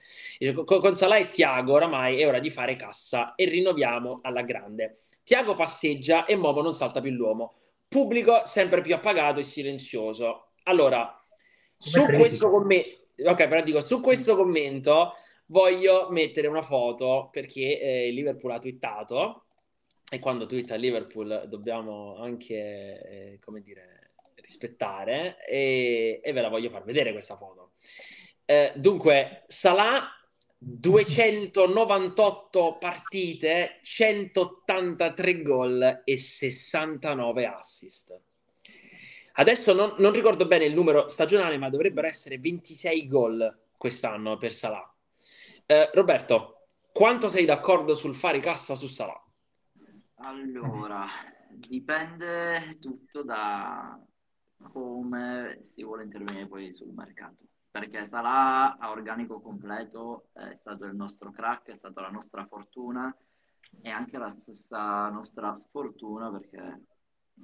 Con Salah e Thiago oramai è ora di fare cassa e rinnoviamo alla grande. Thiago passeggia e Momo non salta più l'uomo, pubblico sempre più appagato e silenzioso. Allora, su questo, comm- okay, però dico, su questo commento voglio mettere una foto perché eh, Liverpool ha twittato. E quando twitta Liverpool dobbiamo anche, eh, come dire, rispettare, e, e ve la voglio far vedere questa foto. Eh, dunque, Salah duecentonovantotto partite, centottantatré gol e sessantanove assist. Adesso non, non ricordo bene il numero stagionale, ma dovrebbero essere ventisei gol quest'anno per Salah. Eh, Roberto, quanto sei d'accordo sul fare cassa su Salah? Allora, dipende tutto da come si vuole intervenire poi sul mercato, perché Salah a organico completo è stato il nostro crack, è stata la nostra fortuna e anche la stessa nostra sfortuna, perché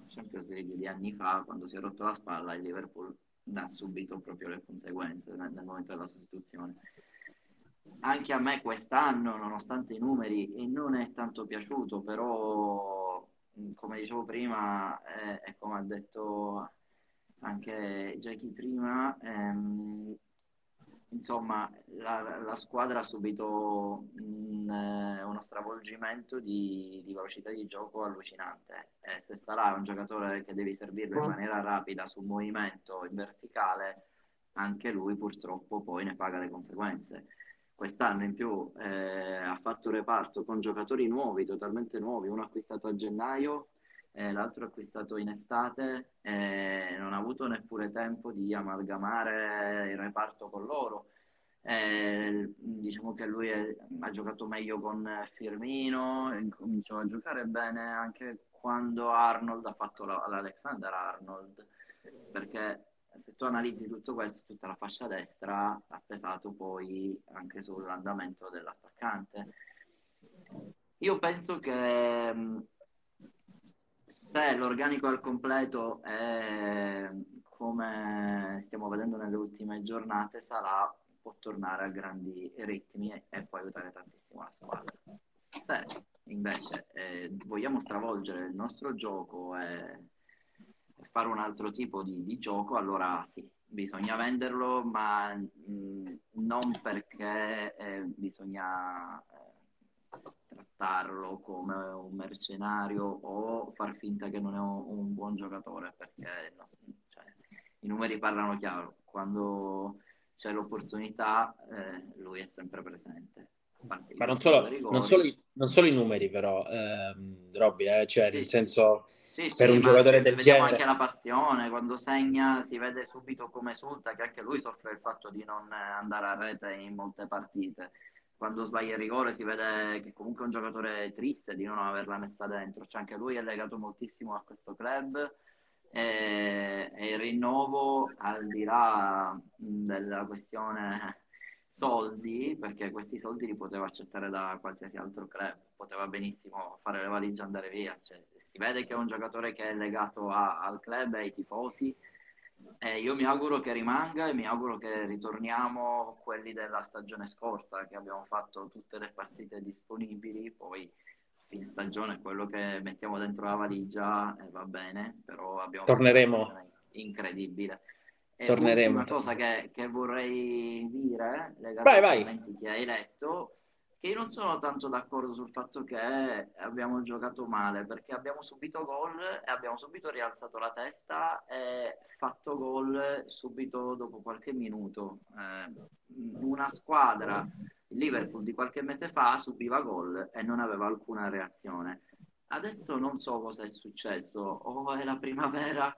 Champions League di anni fa, quando si è rotto la spalla, il Liverpool ha subito proprio le conseguenze nel, nel momento della sostituzione. Anche a me quest'anno, nonostante i numeri, non è tanto piaciuto, però come dicevo prima eh, e come ha detto anche Jackie prima, ehm, insomma la, la squadra ha subito mh, uno stravolgimento di, di velocità di gioco allucinante. Eh, se sarà un giocatore che devi servirlo in maniera rapida, sul movimento, in verticale, anche lui purtroppo poi ne paga le conseguenze. Quest'anno in più eh, ha fatto un reparto con giocatori nuovi, totalmente nuovi, uno acquistato a gennaio, eh, l'altro acquistato in estate, eh, non ha avuto neppure tempo di amalgamare il reparto con loro. Eh, diciamo che lui è, ha giocato meglio con Firmino, cominciò a giocare bene anche quando Arnold ha fatto l'Alexander-Arnold, perché se tu analizzi tutto questo, tutta la fascia destra ha pesato poi anche sull'andamento dell'attaccante. Io penso che se l'organico al completo è come stiamo vedendo nelle ultime giornate, Salah può tornare a grandi ritmi e, e può aiutare tantissimo la squadra. Se invece eh, vogliamo stravolgere il nostro gioco e fare un altro tipo di, di gioco, allora sì, bisogna venderlo, ma mh, non perché eh, bisogna eh, trattarlo come un mercenario o far finta che non è un, un buon giocatore, perché no, cioè, i numeri parlano chiaro, quando c'è l'opportunità eh, lui è sempre presente. Ma non solo, non, solo i, non solo i numeri però, ehm, Robby, eh, cioè sì, nel senso... Sì, per sì, un giocatore del genere anche la passione, quando segna si vede subito come esulta, che anche lui soffre il fatto di non andare a rete in molte partite, quando sbaglia il rigore si vede che comunque è un giocatore triste di non averla messa dentro, cioè anche lui è legato moltissimo a questo club e, e il rinnovo, al di là della questione soldi, perché questi soldi li poteva accettare da qualsiasi altro club, poteva benissimo fare le valigie e andare via, cioè si vede che è un giocatore che è legato a, al club e ai tifosi. Eh, io mi auguro che rimanga e mi auguro che ritorniamo quelli della stagione scorsa, che abbiamo fatto tutte le partite disponibili, poi a fine stagione quello che mettiamo dentro la valigia eh, va bene, però abbiamo torneremo incredibile. E torneremo. Una cosa che, che vorrei dire, legato ai commenti che hai letto, che io non sono tanto d'accordo sul fatto che abbiamo giocato male, perché abbiamo subito gol e abbiamo subito rialzato la testa e fatto gol subito dopo qualche minuto. Eh, una squadra, il Liverpool di qualche mese fa, subiva gol e non aveva alcuna reazione. Adesso non so cosa è successo, o è la primavera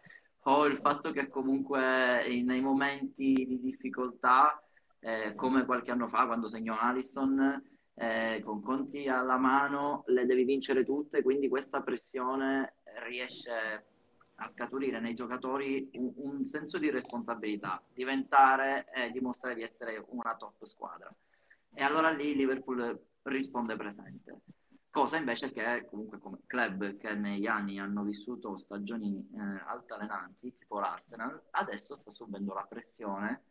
o il fatto che comunque nei momenti di difficoltà, eh, come qualche anno fa quando segnò Alisson, Eh, con conti alla mano le devi vincere tutte, quindi questa pressione riesce a scaturire nei giocatori un, un senso di responsabilità, diventare e eh, dimostrare di essere una top squadra, e allora lì Liverpool risponde presente, cosa invece che comunque come club che negli anni hanno vissuto stagioni eh, altalenanti tipo l'Arsenal, adesso sta subendo la pressione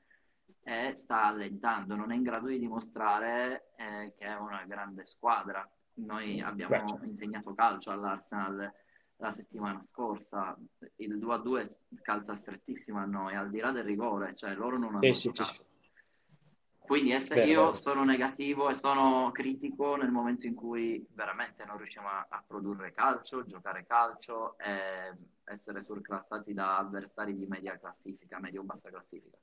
e sta allentando, non è in grado di dimostrare eh, che è una grande squadra. Noi abbiamo Beh. insegnato calcio all'Arsenal la settimana scorsa, il due a due calza strettissima a noi, al di là del rigore, cioè loro non hanno eh, sì, sì. Quindi essere Beh, io sono negativo e sono critico nel momento in cui veramente non riusciamo a, a produrre calcio, giocare calcio e essere surclassati da avversari di media classifica, medio-bassa classifica.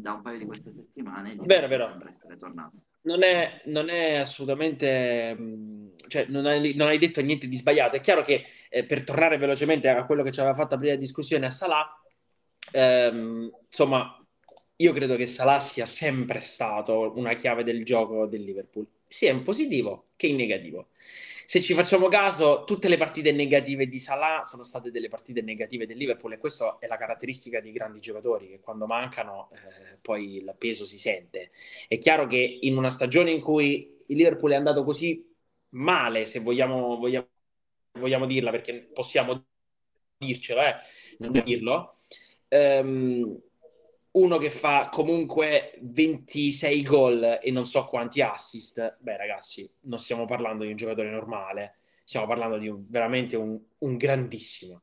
da un paio di queste settimane vero, vero. Essere tornato. Non è, non è assolutamente, cioè non hai, non hai detto niente di sbagliato. È chiaro che eh, per tornare velocemente a quello che ci aveva fatto aprire la discussione a Salah, ehm, insomma io credo che Salah sia sempre stato una chiave del gioco del Liverpool, sia in positivo che in negativo. Se ci facciamo caso, tutte le partite negative di Salah sono state delle partite negative del Liverpool, e questa è la caratteristica dei grandi giocatori, che quando mancano eh, poi il peso si sente. È chiaro che in una stagione in cui il Liverpool è andato così male, se vogliamo, vogliamo, vogliamo dirla, perché possiamo dircelo, eh, non dirlo, ehm, uno che fa comunque ventisei gol e non so quanti assist, beh ragazzi, non stiamo parlando di un giocatore normale, stiamo parlando di un, veramente un, un grandissimo.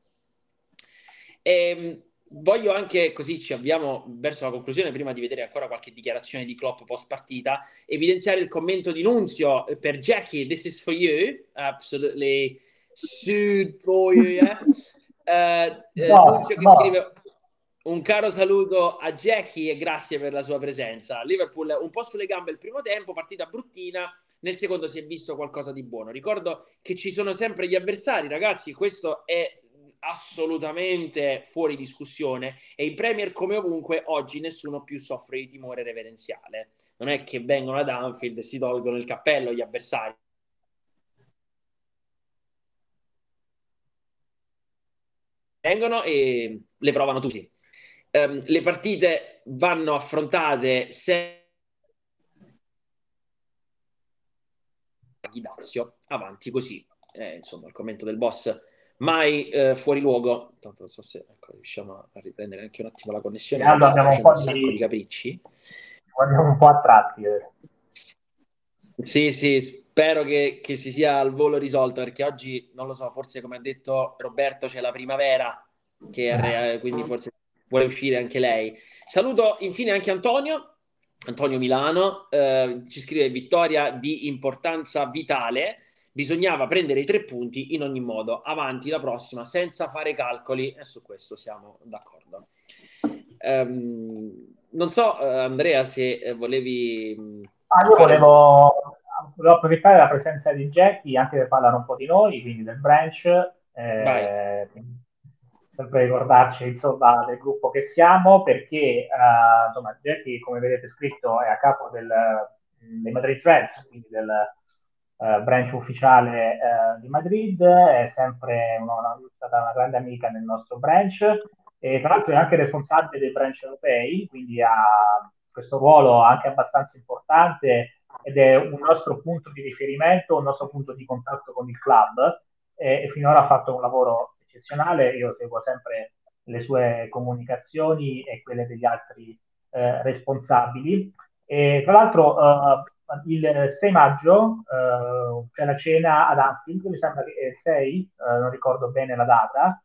E voglio anche, così ci avviamo verso la conclusione, prima di vedere ancora qualche dichiarazione di Klopp post partita, evidenziare il commento di Nunzio per Jackie: "This is for you, absolutely suit for you, yeah?" uh, no, Nunzio che no. scrive: "Un caro saluto a Jackie e grazie per la sua presenza. Liverpool un po' sulle gambe il primo tempo, partita bruttina, nel secondo si è visto qualcosa di buono. Ricordo che ci sono sempre gli avversari, ragazzi, questo è assolutamente fuori discussione, e in Premier come ovunque oggi nessuno più soffre di timore reverenziale." Non è che vengono ad Anfield e si tolgono il cappello gli avversari. Vengono e le provano tutti. Um, le partite vanno affrontate se Ghidazio avanti così, eh, insomma il commento del boss mai eh, fuori luogo. Tanto non so se ecco, riusciamo a riprendere anche un attimo la connessione, allora, abbiamo un po' un di... di capricci, guardiamo un po' a tratti, eh. Sì, sì, spero che, che si sia al volo risolto, perché oggi non lo so, forse come ha detto Roberto c'è la primavera che è, quindi forse vuole uscire anche lei. Saluto infine anche Antonio, Antonio Milano, eh, ci scrive: "Vittoria di importanza vitale, bisognava prendere i tre punti in ogni modo, avanti la prossima senza fare calcoli", e su questo siamo d'accordo. Um, non so eh, Andrea se volevi... Ah, io volevo, volevo approfittare la presenza di Jackie anche per parlare un po' di noi, quindi del branch. Eh, Vai. Sempre ricordarci insomma del gruppo che siamo, perché uh, insomma Jackie, come vedete scritto, è a capo del, dei Madrid Reds, quindi del uh, branch ufficiale uh, di Madrid, è sempre una, una, stata una grande amica nel nostro branch, e tra l'altro è anche responsabile dei branch europei, quindi ha questo ruolo anche abbastanza importante ed è un nostro punto di riferimento, un nostro punto di contatto con il club, e, e finora ha fatto un lavoro eccezionale. Io seguo sempre le sue comunicazioni e quelle degli altri eh, responsabili, e tra l'altro eh, il sei maggio eh, c'è la cena ad Anfield, mi sembra che è sei, eh, non ricordo bene la data,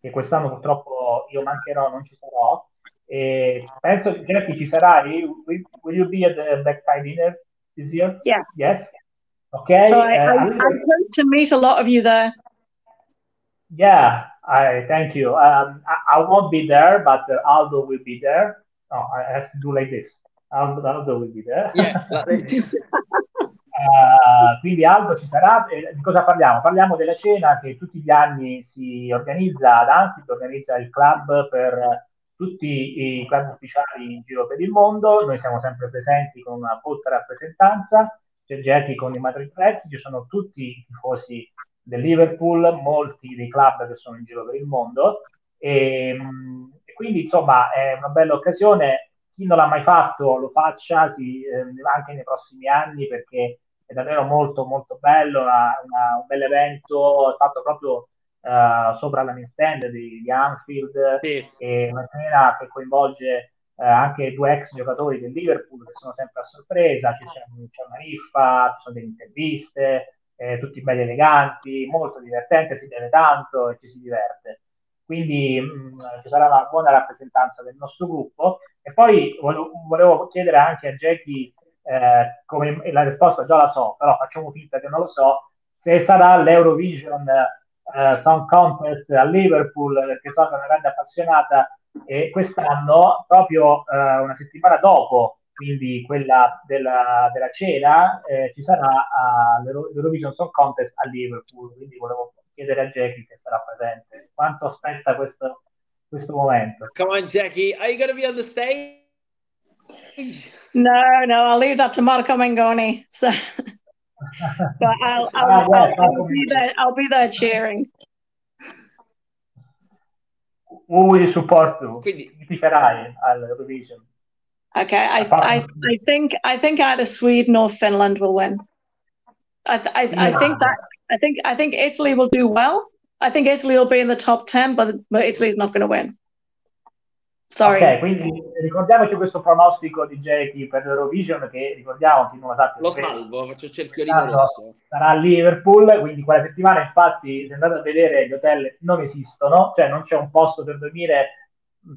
che quest'anno purtroppo io mancherò, non ci sarò, e penso che ci sarà. Will you be at the backside dinner this year? Yeah. Yes. Okay. So I, uh, I, I hope to meet a lot of you there. Yeah, I thank you. Um, I, I won't be there, but uh, Aldo will be there. No, I have to do like this. Aldo, Aldo will be there. Yeah. uh, quindi Aldo ci sarà. Eh, di cosa parliamo? Parliamo della cena che tutti gli anni si organizza ad Anfield, organizza il club per tutti i club ufficiali in giro per il mondo. Noi siamo sempre presenti con una folta rappresentanza. C'è Jackie con i Madrid Reds, ci sono tutti i tifosi del Liverpool, molti dei club che sono in giro per il mondo, e, e quindi insomma è una bella occasione. Chi non l'ha mai fatto lo faccia, si, eh, anche nei prossimi anni, perché è davvero molto molto bello, una, una, un bel evento fatto proprio uh, sopra la main stand di, di Anfield, sì. E una cena che coinvolge uh, anche due ex giocatori del Liverpool che sono sempre a sorpresa, c'è, c'è una riffa, ci sono delle interviste. Eh, tutti belli eleganti, molto divertente, si beve tanto e ci si diverte, quindi mh, ci sarà una buona rappresentanza del nostro gruppo. E poi volevo, volevo chiedere anche a Jackie, eh, come la risposta già la so, però facciamo finta che non lo so, se sarà l'Eurovision eh, Song Contest a Liverpool, perché sono una grande appassionata e quest'anno, proprio eh, una settimana dopo, quindi quella della, della cena, eh, ci sarà uh, l'Eurovision Song Contest a Liverpool, quindi volevo chiedere a Jackie che sarà presente. Quanto aspetta questo, questo momento? Come on Jackie, are you going to be on the stage? No, no, I'll leave that to Marco Mengoni. So, but I'll, I'll, I'll, I'll, I'll, be there, I'll be there cheering. Who will support you? Chi ti farai all'Eurovision? Okay, I, I, I think I think either Sweden or Finland will win. I, I, I think that I think I think Italy will do well. I think Italy will be in the top ten, but but Italy's not going to win. Sorry. Ok, quindi ricordiamoci questo pronostico di Jackie per l'Eurovision, che ricordiamo chi non lo sa, lo salvo, faccio il cerchiolino rosso. Sarà a Liverpool, quindi quella settimana, infatti, se andate a vedere, gli hotel non esistono, cioè non c'è un posto per dormire,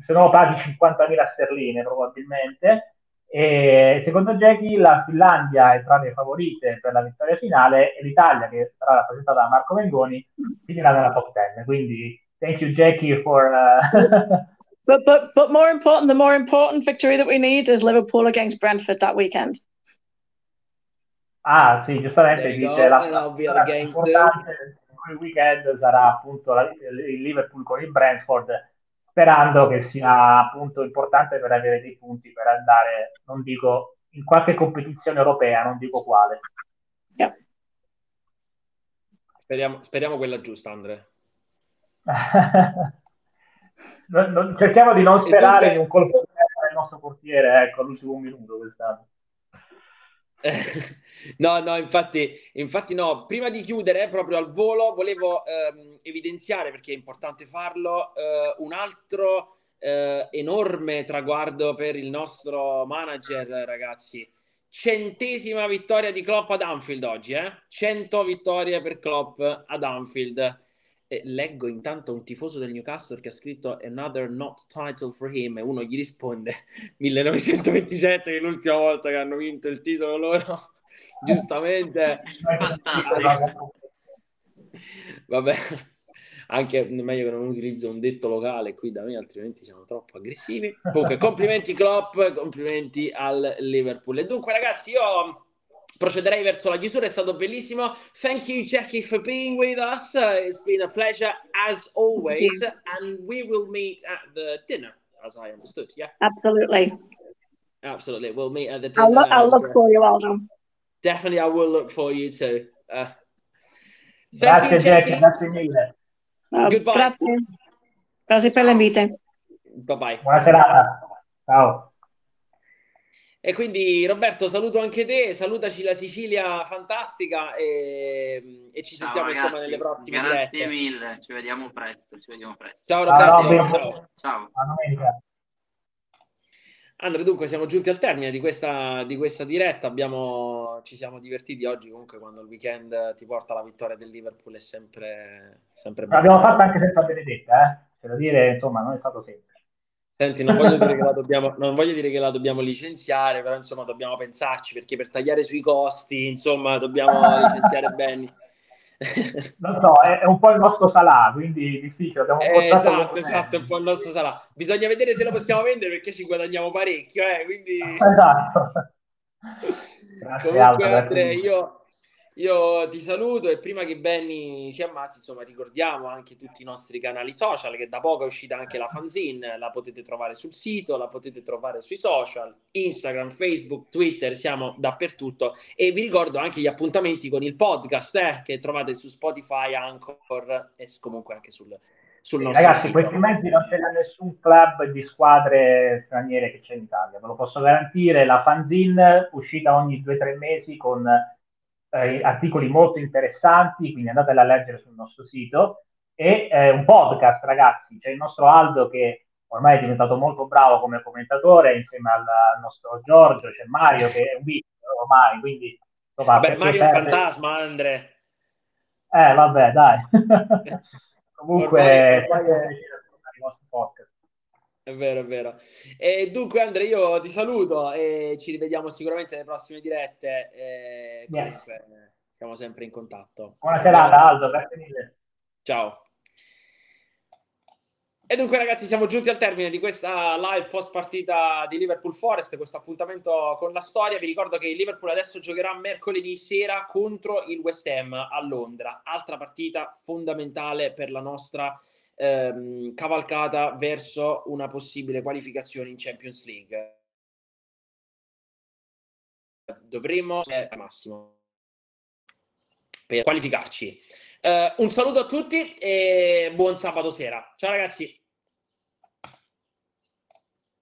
se no paghi cinquantamila sterline probabilmente. E secondo Jackie la Finlandia è tra le favorite per la vittoria finale, e l'Italia, che sarà rappresentata da Marco Mengoni, finirà nella top ten. Quindi thank you Jackie for uh... But but but more important, the more important victory that we need is Liverpool against Brentford that weekend. Ah sì, giustamente, dice la, la, la più importante quel weekend sarà appunto la, il Liverpool con il Brentford, sperando che sia appunto importante per avere dei punti per andare, non dico in qualche competizione europea, non dico quale. Yeah. Speriamo, speriamo quella giusta, Andrea. Non, non, cerchiamo di non sperare in un colpo di testa del nostro portiere, ecco, all'ultimo minuto quest'anno. no no infatti infatti no prima di chiudere proprio al volo volevo ehm, evidenziare, perché è importante farlo, eh, un altro eh, enorme traguardo per il nostro manager, ragazzi. Centesima vittoria di Klopp ad Anfield oggi, eh? cento vittorie per Klopp ad Anfield. E leggo intanto un tifoso del Newcastle che ha scritto another not title for him, e uno gli risponde millenovecentoventisette, che è l'ultima volta che hanno vinto il titolo loro. Giustamente. Vabbè, anche meglio che non utilizzo un detto locale qui da me, altrimenti siamo troppo aggressivi. Comunque complimenti Klopp, complimenti al Liverpool. E dunque ragazzi, io procederei verso la chiusura, è stato bellissimo. Thank you Jackie for being with us. Uh, it's been a pleasure as always, and we will meet at the dinner, as I understood. Yeah. Absolutely. Absolutely. We'll meet at the dinner. I'll look, I'll look for you, Adam. Definitely, I will look for you too. Uh, thank grazie you, Jackie. Jackie. Grazie mille. Uh, Goodbye. Grazie. Grazie per l'invito. Bye bye. Buona serata. Ciao. E quindi Roberto, saluto anche te, salutaci la Sicilia fantastica e, e ci sentiamo, ciao, insomma, nelle prossime grazie dirette. Mille, ci vediamo presto, ci vediamo presto. Ciao Roberto, ciao. Ciao. Ciao. Ciao. Andrea, dunque siamo giunti al termine di questa, di questa diretta, abbiamo, ci siamo divertiti oggi, comunque quando il weekend ti porta la vittoria del Liverpool è sempre, sempre bello. L'abbiamo fatta anche senza Benedetta, eh? Per dire, insomma, non è stato semplice. Senti, non voglio dire che la dobbiamo, non voglio dire che la dobbiamo licenziare, però insomma dobbiamo pensarci, perché per tagliare sui costi, insomma, dobbiamo licenziare Benny. Non so, è, è un po' il nostro Salah, quindi difficile. Abbiamo eh, esatto, esatto, è un po' il nostro Salah. Bisogna vedere se lo possiamo vendere, perché ci guadagniamo parecchio, eh, quindi... Esatto. Grazie. Comunque, Andrea, io... Io ti saluto, e prima che Benny ci ammazzi, insomma, ricordiamo anche tutti i nostri canali social, che da poco è uscita anche la fanzine, la potete trovare sul sito, la potete trovare sui social, Instagram, Facebook, Twitter, siamo dappertutto. E vi ricordo anche gli appuntamenti con il podcast, eh, che trovate su Spotify, Anchor e comunque anche sul, sul nostro ragazzi, sito. Questi mezzi non c'è da nessun club di squadre straniere che c'è in Italia, ve lo posso garantire. La fanzine uscita ogni due o tre mesi con... Eh, articoli molto interessanti, quindi andatela a leggere sul nostro sito. E eh, un podcast, ragazzi, c'è il nostro Aldo che ormai è diventato molto bravo come commentatore, insieme al, al nostro Giorgio, c'è Mario che è un video ormai, quindi insomma, beh, Mario è un fantasma, Andrea. Eh vabbè, dai. Comunque ormai, ormai è... il nostro podcast. È vero, è vero. E dunque Andrea, io ti saluto e ci rivediamo sicuramente nelle prossime dirette. E comunque yes, siamo sempre in contatto. Buona serata Aldo, grazie mille. Ciao. E dunque ragazzi siamo giunti al termine di questa live post partita di Liverpool Forest, questo appuntamento con la storia. Vi ricordo che il Liverpool adesso giocherà mercoledì sera contro il West Ham a Londra, altra partita fondamentale per la nostra ehm, cavalcata verso una possibile qualificazione in Champions League. Dovremo essere al massimo per qualificarci. Uh, un saluto a tutti e buon sabato sera. Ciao ragazzi.